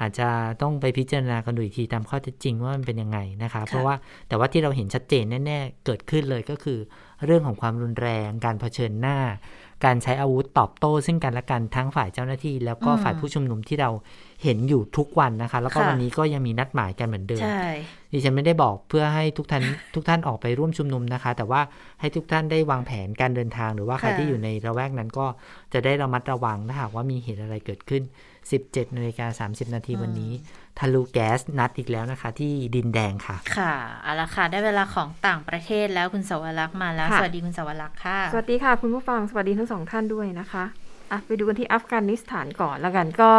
อาจจะต้องไปพิจารณากันดูอีกทีตามข้อเท็จจริงว่ามันเป็นยังไงนะคะเพราะว่าแต่ว่าที่เราเห็นชัดเจนแน่ๆเกิดขึ้นเลยก็คือเรื่องของความรุนแรงการเผชิญหน้าการใช้อาวุธตอบโต้ซึ่งกันและกันทั้งฝ่ายเจ้าหน้าที่แล้วก็ฝ่ายผู้ชุมนุมที่เราเห็นอยู่ทุกวันนะคะแล้วก็วันนี้ก็ยังมีนัดหมายกันเหมือนเดิมดิฉันไม่ได้บอกเพื่อให้ทุกท่านออกไปร่วมชุมนุมนะคะแต่ว่าให้ทุกท่านได้วางแผนการเดินทางหรือว่าใครที่อยู่ในละแวกนั้นก็จะได้ระมัดระวังถ้าหากว่ามีเหตุอะไรเกิดขึ้น 17:30 น.วันนี้ทะลุแก๊สนัดอีกแล้วนะคะที่ดินแดงค่ะค่ะเอาละค่ะได้เวลาของต่างประเทศแล้วคุณสวรักษ์มาแล้วสวัสดีคุณสวรักษ์ค่ะสวัสดีค่ะคุณผู้ฟังสวัสดีทั้งสองท่านด้วยนะคะไปดูกันที่อัฟกานิสถานก่อนแล้วกันก็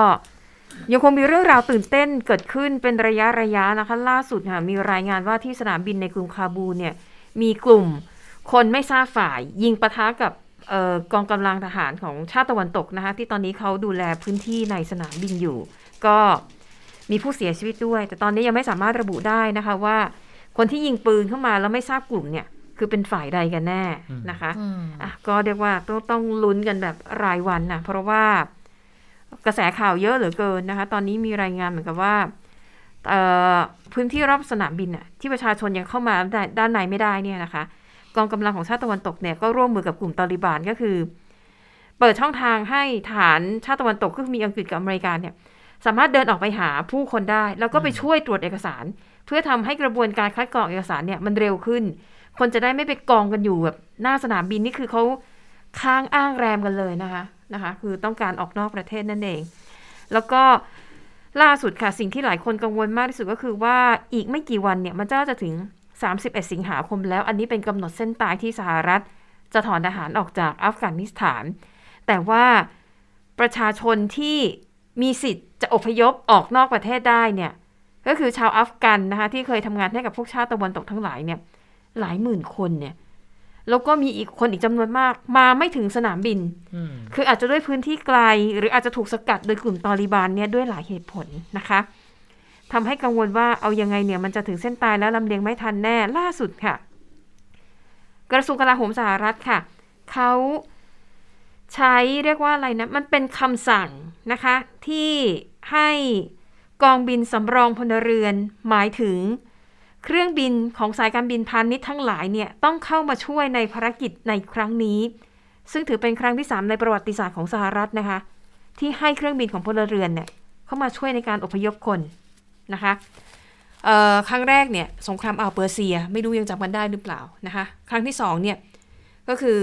ยังคงมีเรื่องราวตื่นเต้นเกิดขึ้นเป็นระยะนะคะล่าสุดค่ะมีรายงานว่าที่สนามบินในกรุงคาบูลเนี่ยมีกลุ่มคนไม่ทราบฝ่ายยิงปะทะกับกองกำลังทหารของชาติตะวันตกนะคะที่ตอนนี้เขาดูแลพื้นที่ในสนามบินอยู่ก็มีผู้เสียชีวิตด้วยแต่ตอนนี้ยังไม่สามารถระบุได้นะคะว่าคนที่ยิงปืนเข้ามาแล้วไม่ทราบกลุ่มเนี่ยคือเป็นฝ่ายใดกันแน่นะคะก็เรียกว่าต้องลุ้นกันแบบรายวันนะเพราะว่ากระแสข่าวเยอะเหลือเกินนะคะตอนนี้มีรายงานเหมือนกับว่าพื้นที่รอบสนามบินน่ะที่ประชาชนยังเข้ามาด้านในไม่ได้เนี่ยนะคะกองกำลังของชาติตะวันตกเนี่ยก็ร่วมมือกับกลุ่มตาลิบันก็คือเปิดช่องทางให้ฐานชาติตะวันตกก็คือมีอังกฤษกับอเมริกาเนี่ยสามารถเดินออกไปหาผู้คนได้แล้วก็ไปช่วยตรวจเอกสารเพื่อทำให้กระบวนการคัดกรองเอกสารเนี่ยมันเร็วขึ้นคนจะได้ไม่ไปกองกันอยู่แบบหน้าสนามบินนี่คือเขาค้างอ้างแรมกันเลยนะคะคือต้องการออกนอกประเทศนั่นเองแล้วก็ล่าสุดค่ะสิ่งที่หลายคนกังวลมากที่สุดก็คือว่าอีกไม่กี่วันเนี่ยมันจะถึง31สิงหาคมแล้วอันนี้เป็นกำหนดเส้นตายที่สหรัฐจะถอนทหารออกจากอัฟกานิสถานแต่ว่าประชาชนที่มีสิทธิ์จะอพยพออกนอกประเทศได้เนี่ยก็คือชาวอัฟกันนะคะที่เคยทำงานให้กับพวกชาติตะวันตกทั้งหลายเนี่ยหลายหมื่นคนเนี่ยแล้วก็มีอีกคนอีกจำนวนมากมาไม่ถึงสนามบินคืออาจจะด้วยพื้นที่ไกลหรืออาจจะถูกสกัดโดยกลุ่มตาลิบันเนี่ยด้วยหลายเหตุผลนะคะทำให้กังวลว่าเอายังไงเนี่ยมันจะถึงเส้นตายแล้วลำเลียงไม่ทันแน่ล่าสุดค่ะกระทรวงกลาโหมสหรัฐค่ะเขาใช้เรียกว่าอะไรนะมันเป็นคำสั่งนะคะที่ให้กองบินสำรองพลเรือนหมายถึงเครื่องบินของสายการบินพาณิชย์ทั้งหลายเนี่ยต้องเข้ามาช่วยในภารกิจในครั้งนี้ซึ่งถือเป็นครั้งที่3ในประวัติศาสตร์ของสหรัฐนะคะที่ให้เครื่องบินของพลเรือนเนี่ยเข้ามาช่วยในการอพยพคนนะคะครั้งแรกเนี่ยสงครามอ่าวเปอร์เซียไม่รู้ยังจำกันได้หรือเปล่านะคะครั้งที่2เนี่ยก็คือ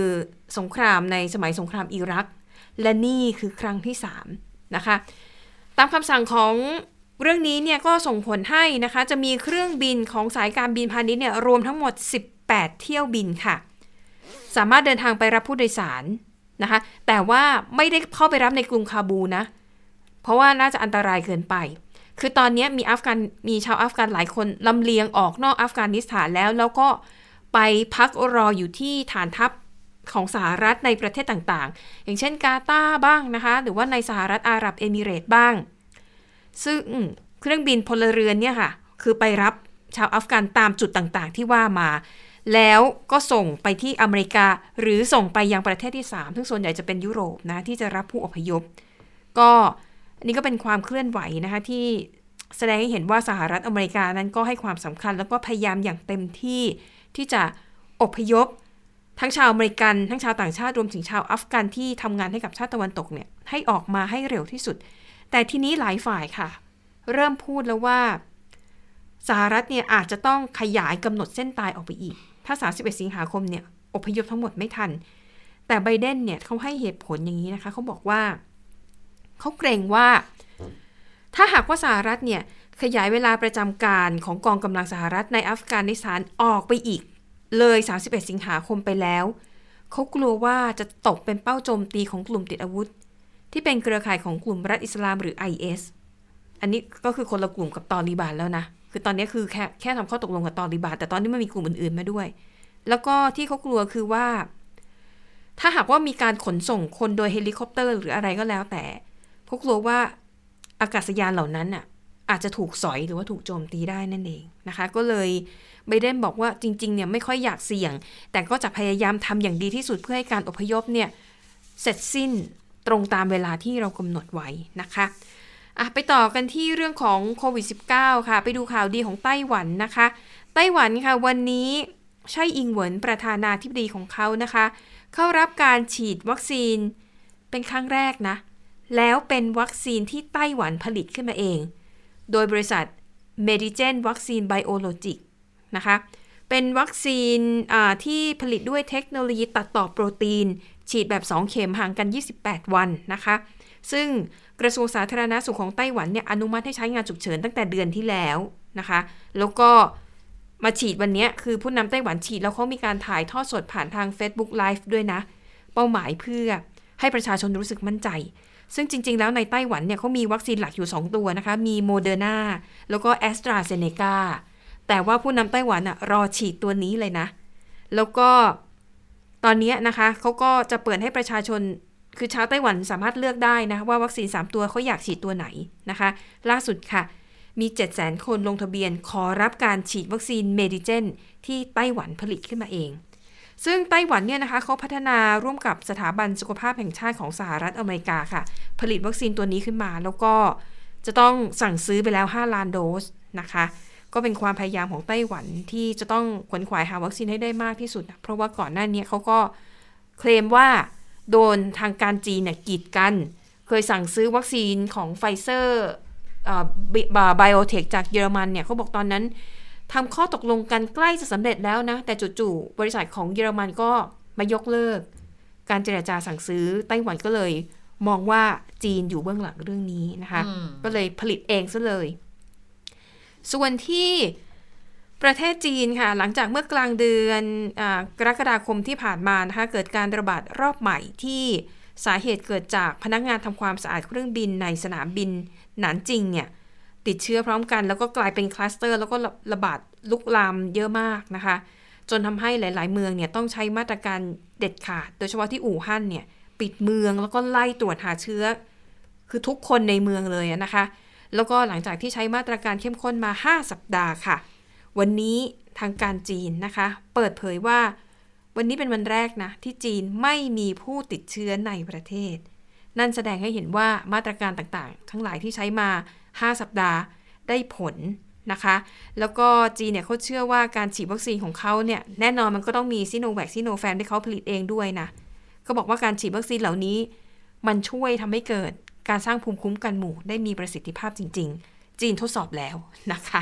สงครามในสมัยสงครามอิรักและนี่คือครั้งที่3นะคะตามคำสั่งของเรื่องนี้เนี่ยก็ส่งผลให้นะคะจะมีเครื่องบินของสายการบินพาณิชย์เนี่ยรวมทั้งหมด18เที่ยวบินค่ะสามารถเดินทางไปรับผู้โดยสารนะคะแต่ว่าไม่ได้เข้าไปรับในกรุงคาบูนะเพราะว่าน่าจะอันตรายเกินไปคือตอนนี้มีชาวอัฟกันหลายคนลำเลียงออกนอกอัฟกานิสถานแล้วก็ไปพักรออยู่ที่ฐานทัพของสหรัฐในประเทศต่างๆอย่างเช่นกาตาร์บ้างนะคะหรือว่าในสหรัฐอาหรับเอมิเรตส์บ้างซึ่งเครื่องบินพลเรือนเนี่ยค่ะคือไปรับ ชาวอัฟกันตามจุดต่างๆที่ว่ามาแล้วก็ส่งไปที่อเมริกาหรือส่งไปยังประเทศที่3ซึ่งส่วนใหญ่จะเป็นยุโรปนะที่จะรับผู้อพยพก็อันนี้ก็เป็นความเคลื่อนไหวนะคะที่แสดงให้เห็นว่าสหรัฐอเมริกานั้นก็ให้ความสำคัญแล้วก็พยายามอย่างเต็มที่ที่จะอพยพทั้งชาวอเมริกันทั้งชาวต่างชาติรวมถึงชาวอัฟกันที่ทำงานให้กับชาติตะวันตกเนี่ยให้ออกมาให้เร็วที่สุดแต่ทีนี้หลายฝ่ายค่ะเริ่มพูดแล้วว่าสหรัฐเนี่ยอาจจะต้องขยายกำหนดเส้นตายออกไปอีกถ้า31สิงหาคมเนี่ยอพยพทั้งหมดไม่ทันแต่ไบเดนเนี่ยเขาให้เหตุผลอย่างนี้นะคะเขาบอกว่าเขาเกรงว่าถ้าหากว่าสหรัฐเนี่ยขยายเวลาประจำการของกองกำลังสหรัฐในอัฟกานิสถานออกไปอีกเลย31สิงหาคมไปแล้วเขากลัวว่าจะตกเป็นเป้าโจมตีของกลุ่มติดอาวุธที่เป็นเครือข่ายของกลุ่มรัฐอิสลามหรือ IS อันนี้ก็คือคนละกลุ่มกับตอลิบานแล้วนะคือตอนนี้คือแค่ทำข้อตกลงกับตอลิบานแต่ตอนนี้มันมีกลุ่มอื่นๆมาด้วยแล้วก็ที่เขากลัวคือว่าถ้าหากว่ามีการขนส่งคนโดยเฮลิคอปเตอร์หรืออะไรก็แล้วแต่เขากลัวว่าอากาศยานเหล่านั้นน่ะอาจจะถูกสอยหรือว่าถูกโจมตีได้นั่นเองนะคะก็เลยไบเดนบอกว่าจริงๆเนี่ยไม่ค่อยอยากเสี่ยงแต่ก็จะพยายามทำอย่างดีที่สุดเพื่อให้การอพยพเนี่ยเสร็จสิ้นตรงตามเวลาที่เรากำหนดไว้นะคะไปต่อกันที่เรื่องของโควิด -19 ค่ะไปดูข่าวดีของไต้หวันนะคะไต้หวันค่ะวันนี้ไช่อิงเหวินประธานาธิบดีของเขานะคะเข้ารับการฉีดวัคซีนเป็นครั้งแรกนะแล้วเป็นวัคซีนที่ไต้หวันผลิตขึ้นมาเองโดยบริษัท Medigen Vaccine Biologic นะคะเป็นวัคซีนที่ผลิตด้วยเทคโนโลยีตัดต่อโปรตีนฉีดแบบ2เข็มห่างกัน28วันนะคะซึ่งกระทรวงสาธารณสุขของไต้หวันเนี่ยอนุมัติให้ใช้งานฉุกเฉินตั้งแต่เดือนที่แล้วนะคะแล้วก็มาฉีดวันนี้คือผู้นำไต้หวันฉีดแล้วเขามีการถ่ายทอดสดผ่านทาง Facebook Live ด้วยนะเป้าหมายเพื่อให้ประชาชนรู้สึกมั่นใจซึ่งจริงๆแล้วในไต้หวันเนี่ยเขามีวัคซีนหลักอยู่2ตัวนะคะมี Moderna แล้วก็ AstraZeneca แต่ว่าผู้นำไต้หวันน่ะรอฉีดตัวนี้เลยนะแล้วก็ตอนนี้นะคะเขาก็จะเปิดให้ประชาชนคือชาวไต้หวันสามารถเลือกได้นะว่าวัคซีน3ตัวเขาอยากฉีดตัวไหนนะคะล่าสุดค่ะมี 700,000 คนลงทะเบียนขอรับการฉีดวัคซีน Medigen ที่ไต้หวันผลิตขึ้นมาเองซึ่งไต้หวันเนี่ยนะคะเขาพัฒนาร่วมกับสถาบันสุขภาพแห่งชาติของสหรัฐอเมริกาค่ะผลิตวัคซีนตัวนี้ขึ้นมาแล้วก็จะต้องสั่งซื้อไปแล้ว5ล้านโดสนะคะก็เป็นความพยายามของไต้หวันที่จะต้องขวนขวายหาวัคซีนให้ได้มากที่สุดนะเพราะว่าก่อนหน้านี้เขาก็เคลมว่าโดนทางการจีนเนี่ยกีดกันเคยสั่งซื้อวัคซีนของ Pfizer Biotech จากเยอรมันเนี่ยเขาบอกตอนนั้นทำข้อตกลงกันใกล้จะสำเร็จแล้วนะแต่จู่ๆบริษัทของเยอรมันก็มายกเลิกการเจรจาสั่งซื้อไต้หวันก็เลยมองว่าจีนอยู่เบื้องหลังเรื่องนี้นะคะก็เลยผลิตเองซะเลยส่วนที่ประเทศจีนค่ะหลังจากเมื่อกลางเดือนกรกฎาคมที่ผ่านมานะคะเกิดการระบาดรอบใหม่ที่สาเหตุเกิดจากพนักงานทำความสะอาดเครื่องบินในสนามบินหนานจิงเนี่ยติดเชื้อพร้อมกันแล้วก็กลายเป็นคลัสเตอร์แล้วก็ระบาดลุกลามเยอะมากนะคะจนทำให้หลายๆเมืองเนี่ยต้องใช้มาตรการเด็ดขาดโดยเฉพาะที่อู่ฮั่นเนี่ยปิดเมืองแล้วก็ไล่ตรวจหาเชื้อคือทุกคนในเมืองเลยนะคะแล้วก็หลังจากที่ใช้มาตรการเข้มข้นมา5สัปดาห์ค่ะวันนี้ทางการจีนนะคะเปิดเผยว่าวันนี้เป็นวันแรกนะที่จีนไม่มีผู้ติดเชื้อในประเทศนั่นแสดงให้เห็นว่ามาตรการต่างๆทั้งหลายที่ใช้มา5สัปดาห์ได้ผลนะคะแล้วก็จีนเนี่ยเขาเชื่อว่าการฉีดวัคซีนของเขาเนี่ยแน่นอนมันก็ต้องมีซิโนแวคซิโนแฟมที่เขาผลิตเองด้วยนะก็บอกว่าการฉีดวัคซีนเหล่านี้มันช่วยทำให้เกิดการสร้างภูมิคุ้มกันหมู่ได้มีประสิทธิภาพจริงๆจีนทดสอบแล้วนะคะ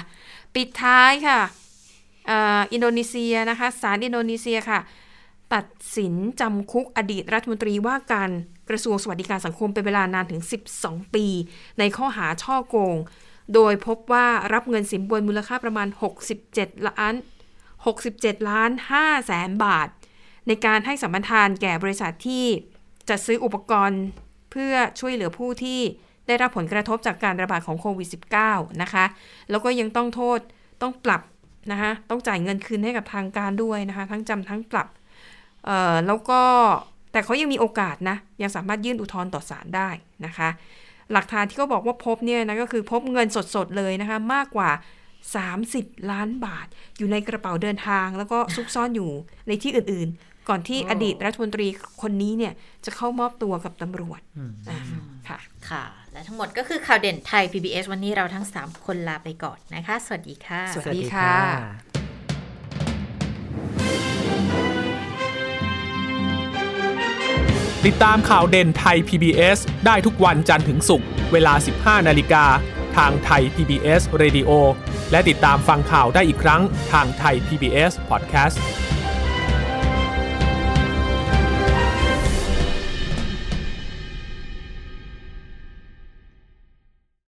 ปิดท้ายค่ะอินโดนีเซียนะคะศาลอินโดนีเซียค่ะตัดสินจำคุกอดีตรัฐมนตรีว่าการกระทรวงสวัสดิการสังคมเป็นเวลานานถึง12ปีในข้อหาฉ้อโกงโดยพบว่ารับเงินสินบนมูลค่าประมาณ67.5 ล้านบาทในการให้สัมปทานแก่บริษัทที่จัดซื้ออุปกรณ์เพื่อช่วยเหลือผู้ที่ได้รับผลกระทบจากการระบาดของโควิด -19 นะคะแล้วก็ยังต้องโทษต้องปรับนะคะต้องจ่ายเงินคืนให้กับทางการด้วยนะคะทั้งจำทั้งปรับแล้วก็แต่เขายังมีโอกาสนะยังสามารถยื่นอุทธรณ์ต่อศาลได้นะคะหลักฐานที่เขาบอกว่าพบเนี่ยนะก็คือพบเงินสดๆเลยนะคะมากกว่า 30 ล้านบาทอยู่ในกระเป๋าเดินทางแล้วก็ซุกซ่อนอยู่ในที่อื่นๆก่อนที่อดีตรัฐมนตรีคนนี้เนี่ยจะเข้ามอบตัวกับตำรวจค่ะค่ะและทั้งหมดก็คือข่าวเด่นไทย PBS วันนี้เราทั้ง3คนลาไปก่อนนะคะสวัสดีค่ะสวัสดีค่ะติดตามข่าวเด่นไทย PBS ได้ทุกวันจันทร์ถึงศุกร์เวลา 15:00 น.ทางไทย PBS Radio และติดตามฟังข่าวได้อีกครั้งทางไทย PBS Podcast